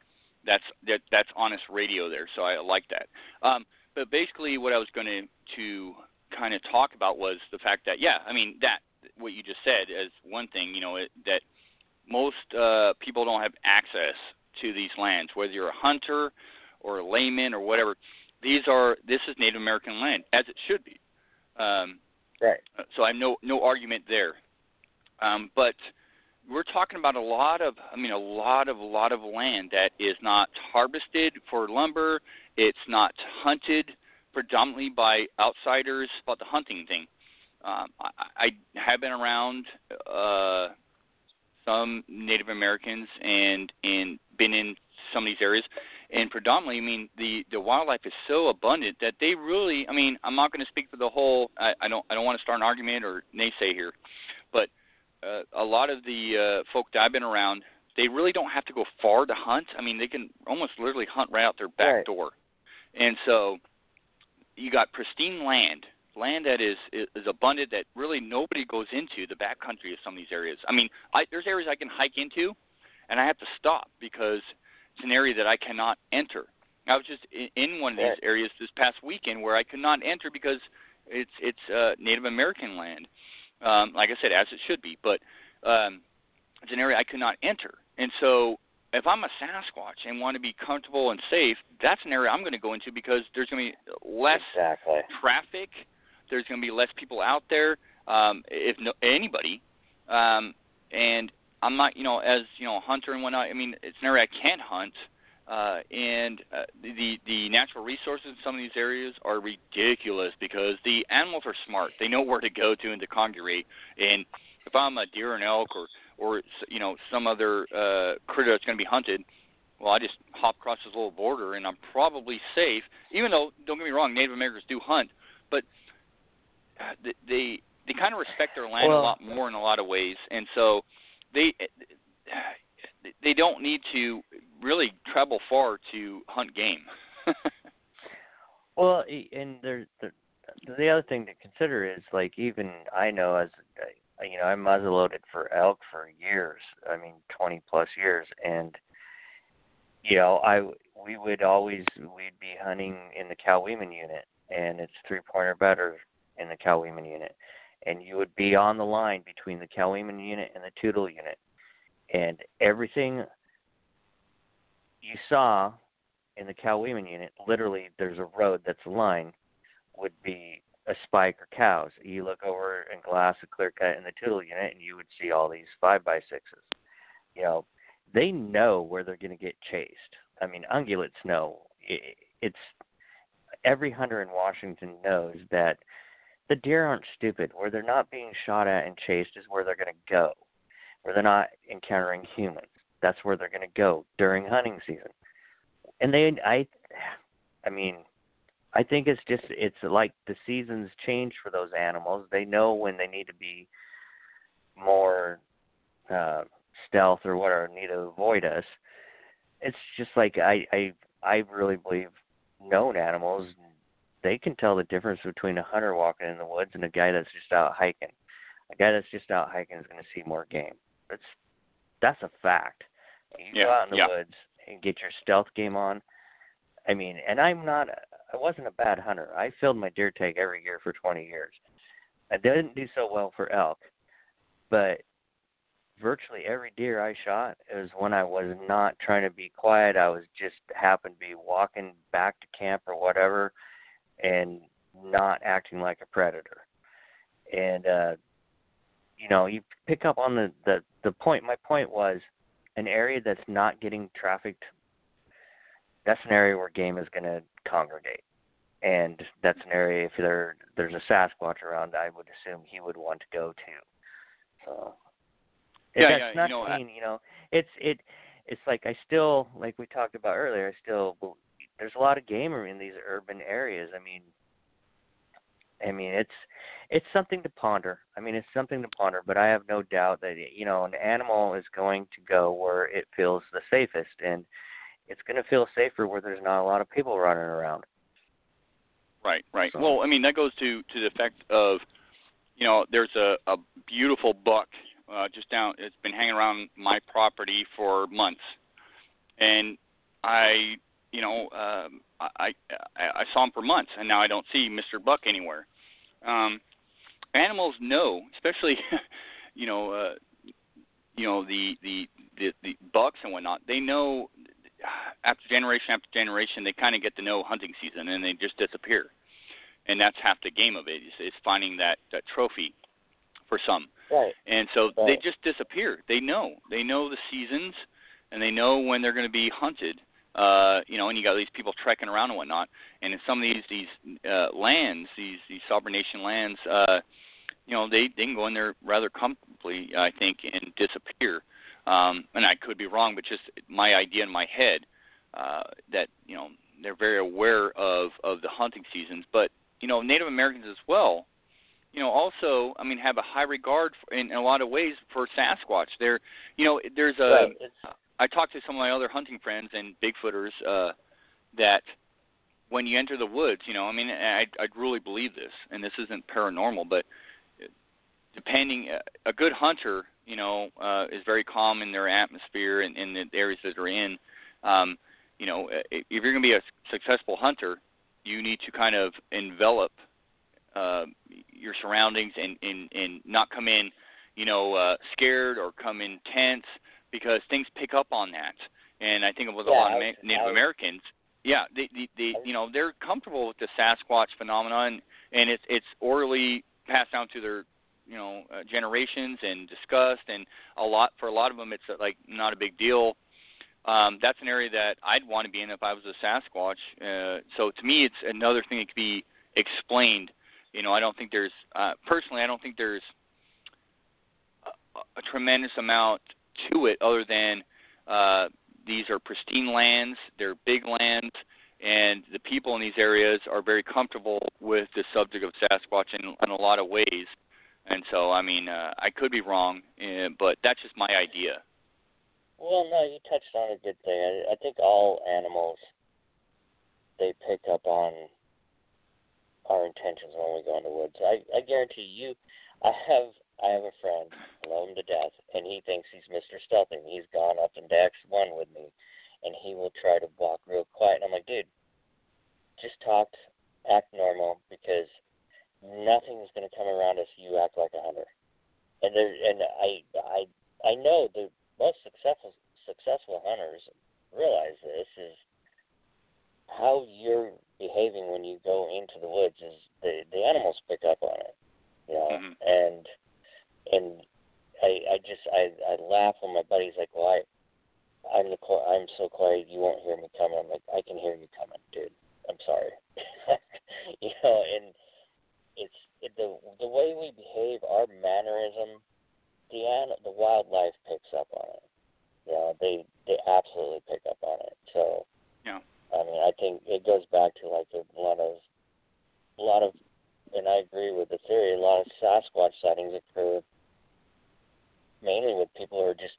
that's that, that's honest radio there, so I like that. Um, but basically what I was going to to kind of talk about was the fact that, yeah, I mean, that what you just said is one thing, you know, it, that... Most uh, people don't have access to these lands, whether you're a hunter or a layman or whatever. These are this is Native American land, as it should be. Um, right. So I have no no argument there. Um, but we're talking about a lot of, I mean, a lot of, a lot of land that is not harvested for lumber. It's not hunted predominantly by outsiders about the hunting thing. Um, I, I have been around uh, some Native Americans and, and been in some of these areas. And predominantly, I mean, the, the wildlife is so abundant that they really, I mean, I'm not going to speak for the whole, I, I don't I don't want to start an argument or naysay here, but uh, a lot of the uh, folk that I've been around, they really don't have to go far to hunt. I mean, they can almost literally hunt right out their back right. door. And so you got pristine land, land that is, is, is abundant that really nobody goes into the backcountry of some of these areas. I mean, I, there's areas I can hike into, and I have to stop because it's an area that I cannot enter. I was just in one of these areas this past weekend where I could not enter because it's it's uh, Native American land, um, like I said, as it should be. But um, it's an area I could not enter. And so if I'm a Sasquatch and want to be comfortable and safe, that's an area I'm going to go into because there's going to be less exactly. traffic. There's going to be less people out there, um, if no, anybody. Um, and I'm not, you know, as, you know, a hunter and whatnot, I mean, it's an area I can't hunt, uh, and uh, the the natural resources in some of these areas are ridiculous because the animals are smart. They know where to go to and to congregate, and if I'm a deer and elk or, or you know, some other uh, critter that's going to be hunted, well, I just hop across this little border, and I'm probably safe, even though, don't get me wrong, Native Americans do hunt, but they, they kind of respect their land well, a lot more in a lot of ways, and so They they don't need to really travel far to hunt game. Well, and there, there, the other thing to consider is, like, even I know as, you know, I muzzle loaded for elk for years. I mean, twenty plus years, and you know, I we would always we'd be hunting in the Coweeman unit, and it's three point or better in the Coweeman unit. And you would be on the line between the Coweeman unit and the Tootle unit. And everything you saw in the Coweeman unit, literally there's a road that's a line, would be a spike or cows. You look over and glass a clear cut in the Tootle unit, and you would see all these five by sixes. You know, they know where they're going to get chased. I mean, ungulates know. It's every hunter in Washington knows that the deer aren't stupid. Where they're not being shot at and chased is where they're going to go. Where they're not encountering humans, that's where they're going to go during hunting season. And they, I, I mean, I think it's just, it's like the seasons change for those animals. They know when they need to be more uh, stealth or whatever, need to avoid us. It's just like I, I, I really believe known animals, they can tell the difference between a hunter walking in the woods and a guy that's just out hiking. A guy that's just out hiking is going to see more game. That's that's a fact. You yeah, go out in the yeah. woods and get your stealth game on. I mean, and I'm not, I wasn't a bad hunter. I filled my deer tag every year for twenty years. I didn't do so well for elk, but virtually every deer I shot is when I was not trying to be quiet. I was just happened to be walking back to camp or whatever, and not acting like a predator. And, uh, you know, you pick up on the, the, the point. My point was an area that's not getting trafficked, that's an area where game is going to congregate. And that's an area, if there there's a Sasquatch around, I would assume he would want to go to. So, yeah, that's yeah, not you know, mean, I... you know, it's, it, it's like I still, like we talked about earlier, I still believe there's a lot of game in these urban areas. I mean, I mean, it's it's something to ponder. I mean, it's something to ponder, but I have no doubt that, you know, an animal is going to go where it feels the safest, and it's going to feel safer where there's not a lot of people running around. Right, right. So. Well, I mean, that goes to, to the effect of, you know, there's a, a beautiful buck uh, just down. It's been hanging around my property for months, and I – You know, um, I, I I saw him for months, and now I don't see Mister Buck anywhere. Um, animals know, especially, you know, uh, you know the, the the the bucks and whatnot. They know after generation after generation, they kind of get to know hunting season, and they just disappear. And that's half the game of it is, is finding that, that trophy for some. Right. And so right. they just disappear. They know. They know the seasons, and they know when they're going to be hunted. Uh, you know, and you got these people trekking around and whatnot. And in some of these these uh, lands, these these sovereign nation lands, uh, you know, they, they can go in there rather comfortably, I think, and disappear. Um, and I could be wrong, but just my idea in my head uh, that, you know, they're very aware of, of the hunting seasons. But, you know, Native Americans as well, you know, also, I mean, have a high regard for, in, in a lot of ways for Sasquatch. They're, you know, there's a right. – I talked to some of my other hunting friends and Bigfooters uh, that when you enter the woods, you know, I mean, I, I really believe this, and this isn't paranormal, but depending – a good hunter, you know, uh, is very calm in their atmosphere and in the areas that they're in. Um, you know, if you're going to be a successful hunter, you need to kind of envelop uh, your surroundings and, and, and not come in, you know, uh, scared or come in tense, because things pick up on that. And I think it was yeah, a lot of Native yeah. Americans, yeah, they, they, they, you know, they're comfortable with the Sasquatch phenomenon, and it's it's orally passed down to their, you know, uh, generations and discussed, and a lot for a lot of them, it's like not a big deal. Um, that's an area that I'd want to be in if I was a Sasquatch. Uh, so to me, it's another thing that could be explained. You know, I don't think there's uh, personally, I don't think there's a, a tremendous amount to it, other than uh, these are pristine lands, they're big lands, and the people in these areas are very comfortable with the subject of Sasquatch in, in a lot of ways. And so, I mean, uh, I could be wrong, uh, but that's just my idea. Well, no, you touched on a good thing. I, I think all animals, they pick up on our intentions when we go in the woods. I, I guarantee you, I have... I have a friend, I love him to death, and he thinks he's Mister Stealthing. He's gone up into X one with me, and he will try to walk real quiet. And I'm like, dude, just talk, act normal, because nothing's going to come around if you act like a hunter. And there, and I, I, I know the most successful successful hunters realize this is how you're behaving when you go into the woods is the the animals pick up on it, you know, mm-hmm. and. And I, I just, I, I laugh when my buddy's like, well, I, I'm, the, I'm so quiet, you won't hear me coming. I'm like, I can hear you coming, dude. I'm sorry. You know, and it's it, the the way we behave, our mannerism, the the wildlife picks up on it. You know, they, they absolutely pick up on it. So, yeah. I mean, I think it goes back to, like, a lot of, a lot of, and I agree with the theory, a lot of Sasquatch sightings occur mainly with people who are just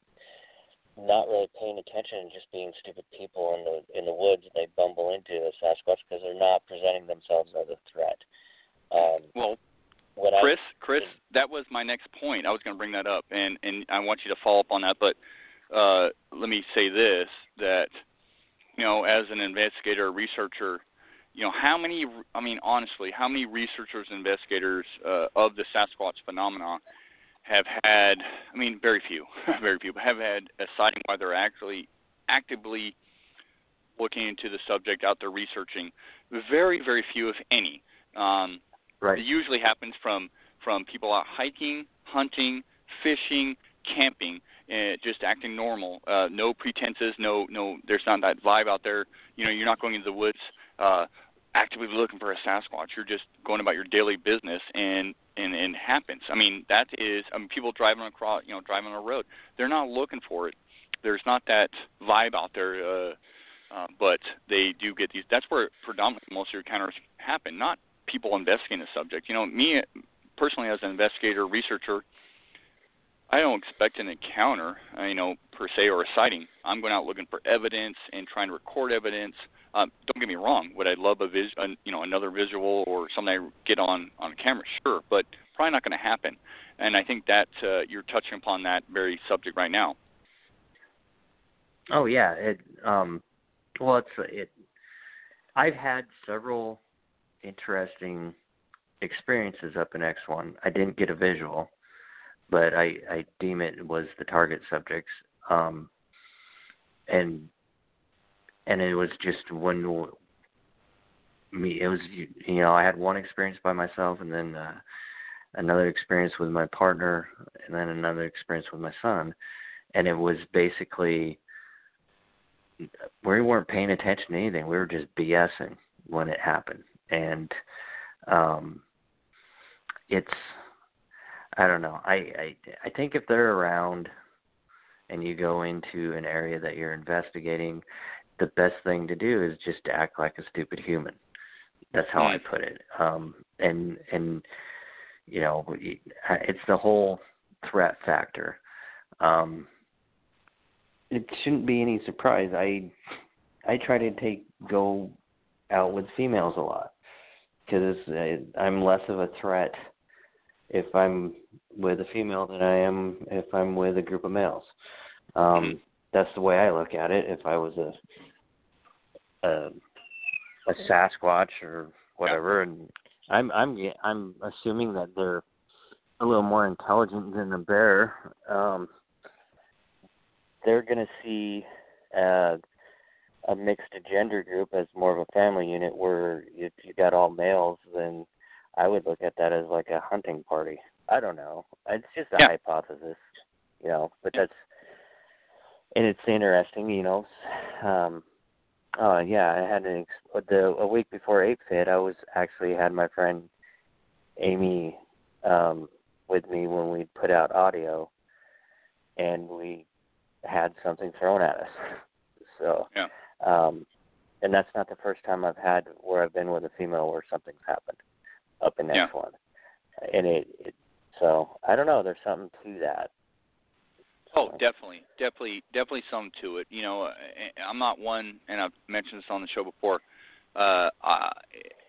not really paying attention and just being stupid people in the in the woods. They bumble into the Sasquatch because they're not presenting themselves as a threat. Um, well, when Chris, I, Chris, that was my next point. I was going to bring that up, and, and I want you to follow up on that. But uh, let me say this, that, you know, as an investigator or researcher, you know, how many, I mean, honestly, how many researchers and investigators uh, of the Sasquatch phenomenon have had, I mean, very few, very few, have had a sighting where they're actually actively looking into the subject out there researching. Very, very few, if any. Um, right. It usually happens from, from people out hiking, hunting, fishing, camping, uh, just acting normal. Uh, no pretenses, no, no, there's not that vibe out there. You know, you're not going into the woods Uh, actively looking for a Sasquatch. You're just going about your daily business, and and, and it happens. I mean, that is, I mean, people driving across, you know, driving on the road, they're not looking for it. There's not that vibe out there, uh, uh, but they do get these. That's where predominantly most of your encounters happen, not people investigating the subject. You know, me personally as an investigator, researcher, I don't expect an encounter, you know, per se, or a sighting. I'm going out looking for evidence and trying to record evidence. Um, don't get me wrong. Would I love a, vis- a you know, another visual or something I get on, on camera? Sure, but probably not going to happen. And I think that uh, you're touching upon that very subject right now. Oh, yeah. It, um, well, it's it. I've had several interesting experiences up in X one. I didn't get a visual, but I, I deem it was the target subjects. Um, and... And it was just when me, it was, you know, I had one experience by myself, and then uh, another experience with my partner, and then another experience with my son. And it was basically, we weren't paying attention to anything. We were just BSing when it happened. And um, it's, I don't know. I, I, I think if they're around and you go into an area that you're investigating, the best thing to do is just to act like a stupid human. That's how I put it. Um, and, and, you know, it's the whole threat factor. Um, it shouldn't be any surprise. I, I try to take, go out with females a lot because I'm less of a threat if I'm with a female than I am if I'm with a group of males. Um, that's the way I look at it. If I was a, a, a Sasquatch or whatever, and I'm, I'm, I'm assuming that they're a little more intelligent than a bear. Um, they're going to see uh, a mixed gender group as more of a family unit, where if you got all males, then I would look at that as like a hunting party. I don't know. It's just a yeah. hypothesis, you know, but that's, and it's interesting, you know. Um, oh, yeah, I had an, the, a week before Ape Fit, I was actually had my friend Amy um, with me when we put out audio, and we had something thrown at us. So, yeah. um, and that's not the first time I've had where I've been with a female where something's happened up in that one. Yeah. And it, it, so I don't know. There's something to that. So. Oh, definitely, definitely, definitely something to it. You know, I'm not one, and I've mentioned this on the show before. Uh, I,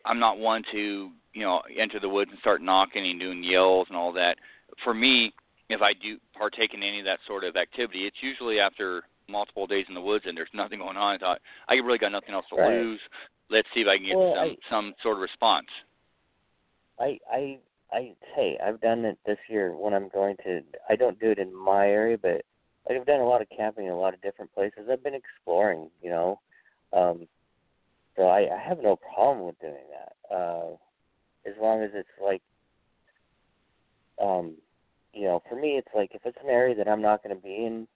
I'm not one to, you know, enter the woods and start knocking and doing yells and all that. For me, if I do partake in any of that sort of activity, it's usually after multiple days in the woods and there's nothing going on. I thought, I really got nothing else to right. lose. Let's see if I can get well, some, I, some sort of response. I, I, I, hey, I've done it this year when I'm going to, I don't do it in my area, but I've done a lot of camping in a lot of different places. I've been exploring, you know, um, so I, I have no problem with doing that. Uh, as long as it's like, um, you know, for me, it's like, if it's an area that I'm not going to be in,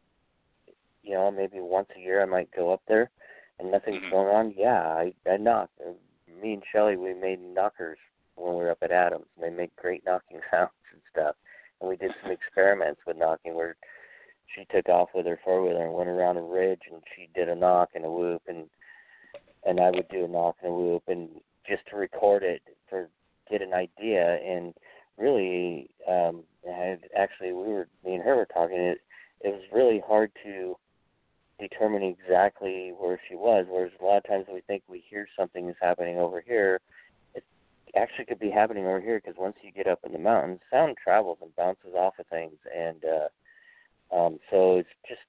you know, maybe once a year I might go up there and nothing's mm-hmm. going on. Yeah, I, I knock. Me and Shelly, we made knockers when we were up at Adams. They make great knocking sounds and stuff. And we did some experiments with knocking where she took off with her four-wheeler and went around a ridge, and she did a knock and a whoop, and and I would do a knock and a whoop, and just to record it, to get an idea. And really, um, had, actually, we were, me and her were talking, it, it was really hard to determine exactly where she was, whereas a lot of times we think we hear something is happening over here. Actually could be happening over here, because once you get up in the mountains, sound travels and bounces off of things, and uh, um, so it's just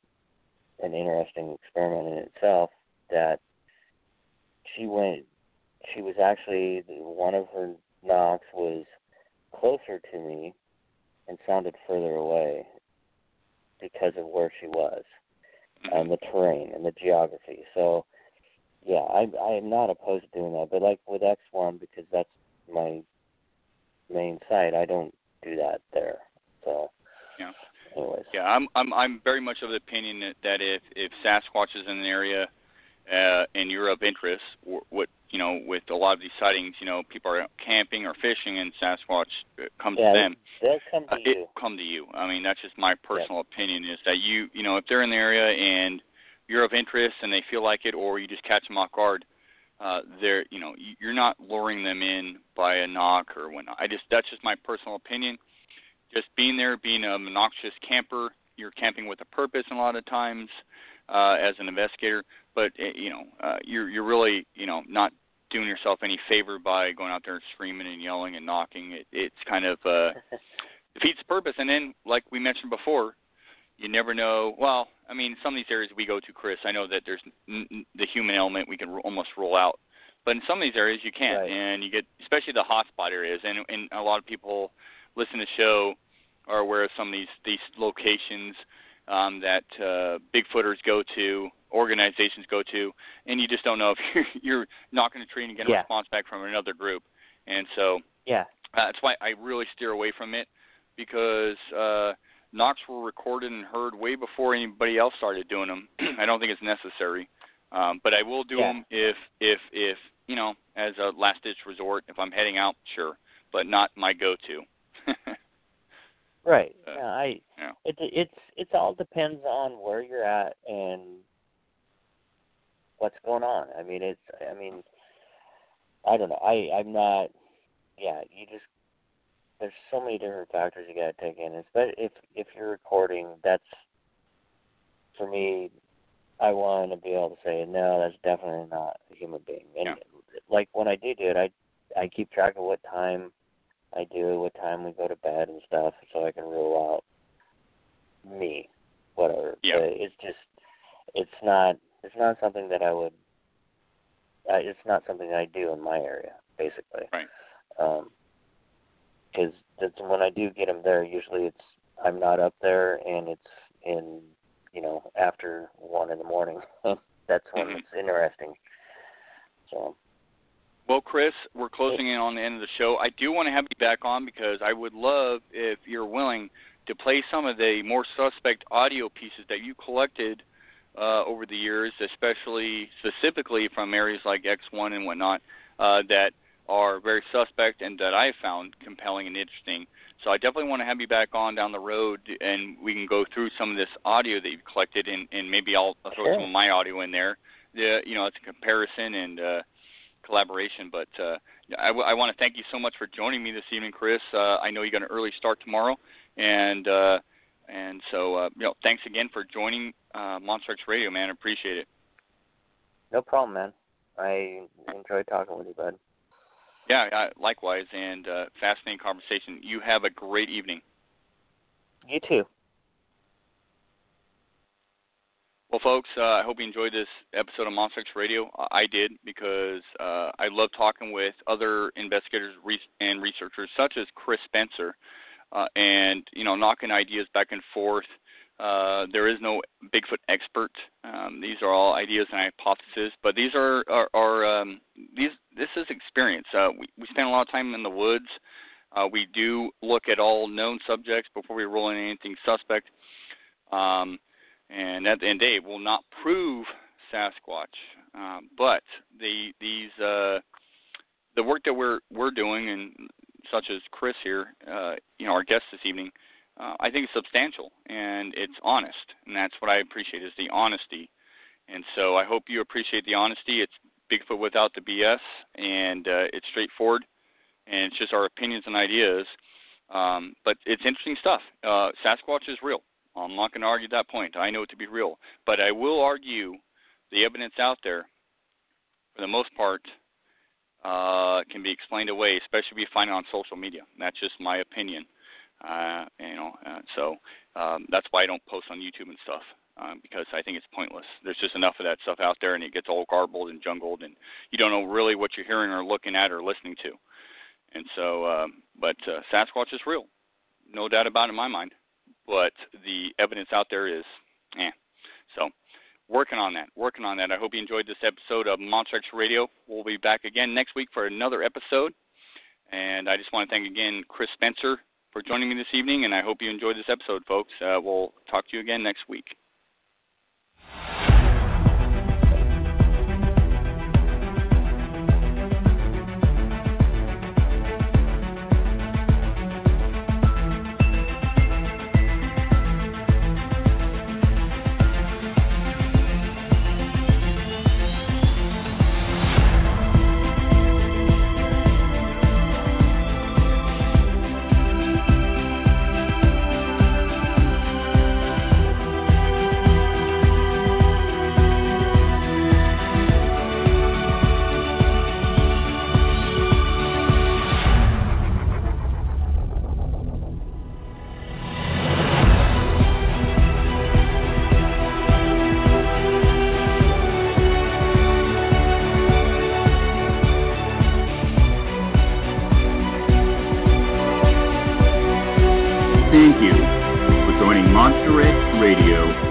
an interesting experiment in itself that she went, she was actually, one of her knocks was closer to me and sounded further away because of where she was and the terrain and the geography. So yeah, I, I am not opposed to doing that, but like with X one, because that's my main site, I don't do that there. So yeah, anyways. Yeah, I'm I'm I'm very much of the opinion that, that if, if Sasquatch is in an area uh, and you're of interest, or what, you know, with a lot of these sightings, you know, people are out camping or fishing and Sasquatch comes yeah, to them. They'll come to uh, you. It'll come to you. I mean, that's just my personal yeah. opinion, is that you you know, if they're in the area and you're of interest and they feel like it, or you just catch them off guard, Uh, they're, you know, you're not luring them in by a knock or whatnot. I just, that's just my personal opinion. Just being there, being an obnoxious camper, you're camping with a purpose a lot of times uh, as an investigator. But you know, uh, you're you're really, you know, not doing yourself any favor by going out there and screaming and yelling and knocking. It, it's kind of uh, defeats the purpose. And then, like we mentioned before, you never know. Well, I mean, some of these areas we go to, Chris, I know that there's n- the human element we can r- almost rule out. But in some of these areas you can't. Right. And you get, especially the hotspot areas, and, and a lot of people listen to the show are aware of some of these, these locations um, that uh, Bigfooters go to, organizations go to, and you just don't know if you're, you're knocking a tree and getting yeah. a response back from another group. And so yeah. Uh, that's why I really steer away from it, because uh, knocks were recorded and heard way before anybody else started doing them. I don't think it's necessary, um, but I will do yeah. them if, if, if you know, as a last-ditch resort. If I'm heading out, sure, but not my go-to. Right. Uh, yeah, I. Yeah. It, it's it's all depends on where you're at and what's going on. I mean, it's. I mean, I don't know. I I'm not. Yeah, you just, there's so many different factors you got to take in. But if if you're recording, that's, for me, I want to be able to say, no, that's definitely not a human being. And yeah. like when I do do it, I, I keep track of what time I do it, what time we go to bed and stuff, so I can rule out me, whatever. Yeah. But it's just, it's not, it's not something that I would, uh, it's not something I do in my area, basically. Right. Um, because that's when I do get them there. Usually, it's I'm not up there, and it's in you know after one in the morning. That's when it's interesting. So, well, Chris, we're closing in on the end of the show. I do want to have you back on because I would love if you're willing to play some of the more suspect audio pieces that you collected uh, over the years, especially specifically from areas like X one and whatnot uh, that. Are very suspect and that I found compelling and interesting. So I definitely want to have you back on down the road, and we can go through some of this audio that you've collected, and, and maybe I'll throw sure. some of my audio in there. The, you know, it's a comparison and uh, collaboration. But uh, I, w- I want to thank you so much for joining me this evening, Chris. Uh, I know you got an early start tomorrow, and uh, and so uh, you know, thanks again for joining uh, MonsterX Radio, man. I appreciate it. No problem, man. I enjoyed talking with you, bud. Yeah, likewise, and uh, fascinating conversation. You have a great evening. You too. Well, folks, uh, I hope you enjoyed this episode of MonsterX Radio. I did, because uh, I love talking with other investigators and researchers, such as Chris Spencer, uh, and you know, knocking ideas back and forth. Uh, there is no Bigfoot expert. Um, these are all ideas and hypotheses, but these are, are, are um, these. This is experience. Uh, we, we spend a lot of time in the woods. Uh, we do look at all known subjects before we roll in anything suspect. Um, and at the end of the day, it will not prove Sasquatch. Um, but the these uh, the work that we're we're doing, and such as Chris here, uh, you know, our guest this evening. Uh, I think it's substantial, and it's honest, and that's what I appreciate is the honesty. And so I hope you appreciate the honesty. It's Bigfoot without the B S, and uh, it's straightforward, and it's just our opinions and ideas. Um, but it's interesting stuff. Uh, Sasquatch is real. I'm not going to argue that point. I know it to be real. But I will argue the evidence out there, for the most part, uh, can be explained away, especially if you find it on social media. That's just my opinion. Uh, you know, uh, so um, that's why I don't post on YouTube and stuff um, because I think it's pointless. There's just enough of that stuff out there, and it gets all garbled and jungled, and you don't know really what you're hearing or looking at or listening to. And so, um, but uh, Sasquatch is real, no doubt about it in my mind. But the evidence out there is, eh. So, working on that, working on that. I hope you enjoyed this episode of MonsterX Radio. We'll be back again next week for another episode. And I just want to thank again Chris Spencer for joining me this evening, and I hope you enjoyed this episode, folks. Uh, we'll talk to you again next week. Thank you for joining MonsterX Radio.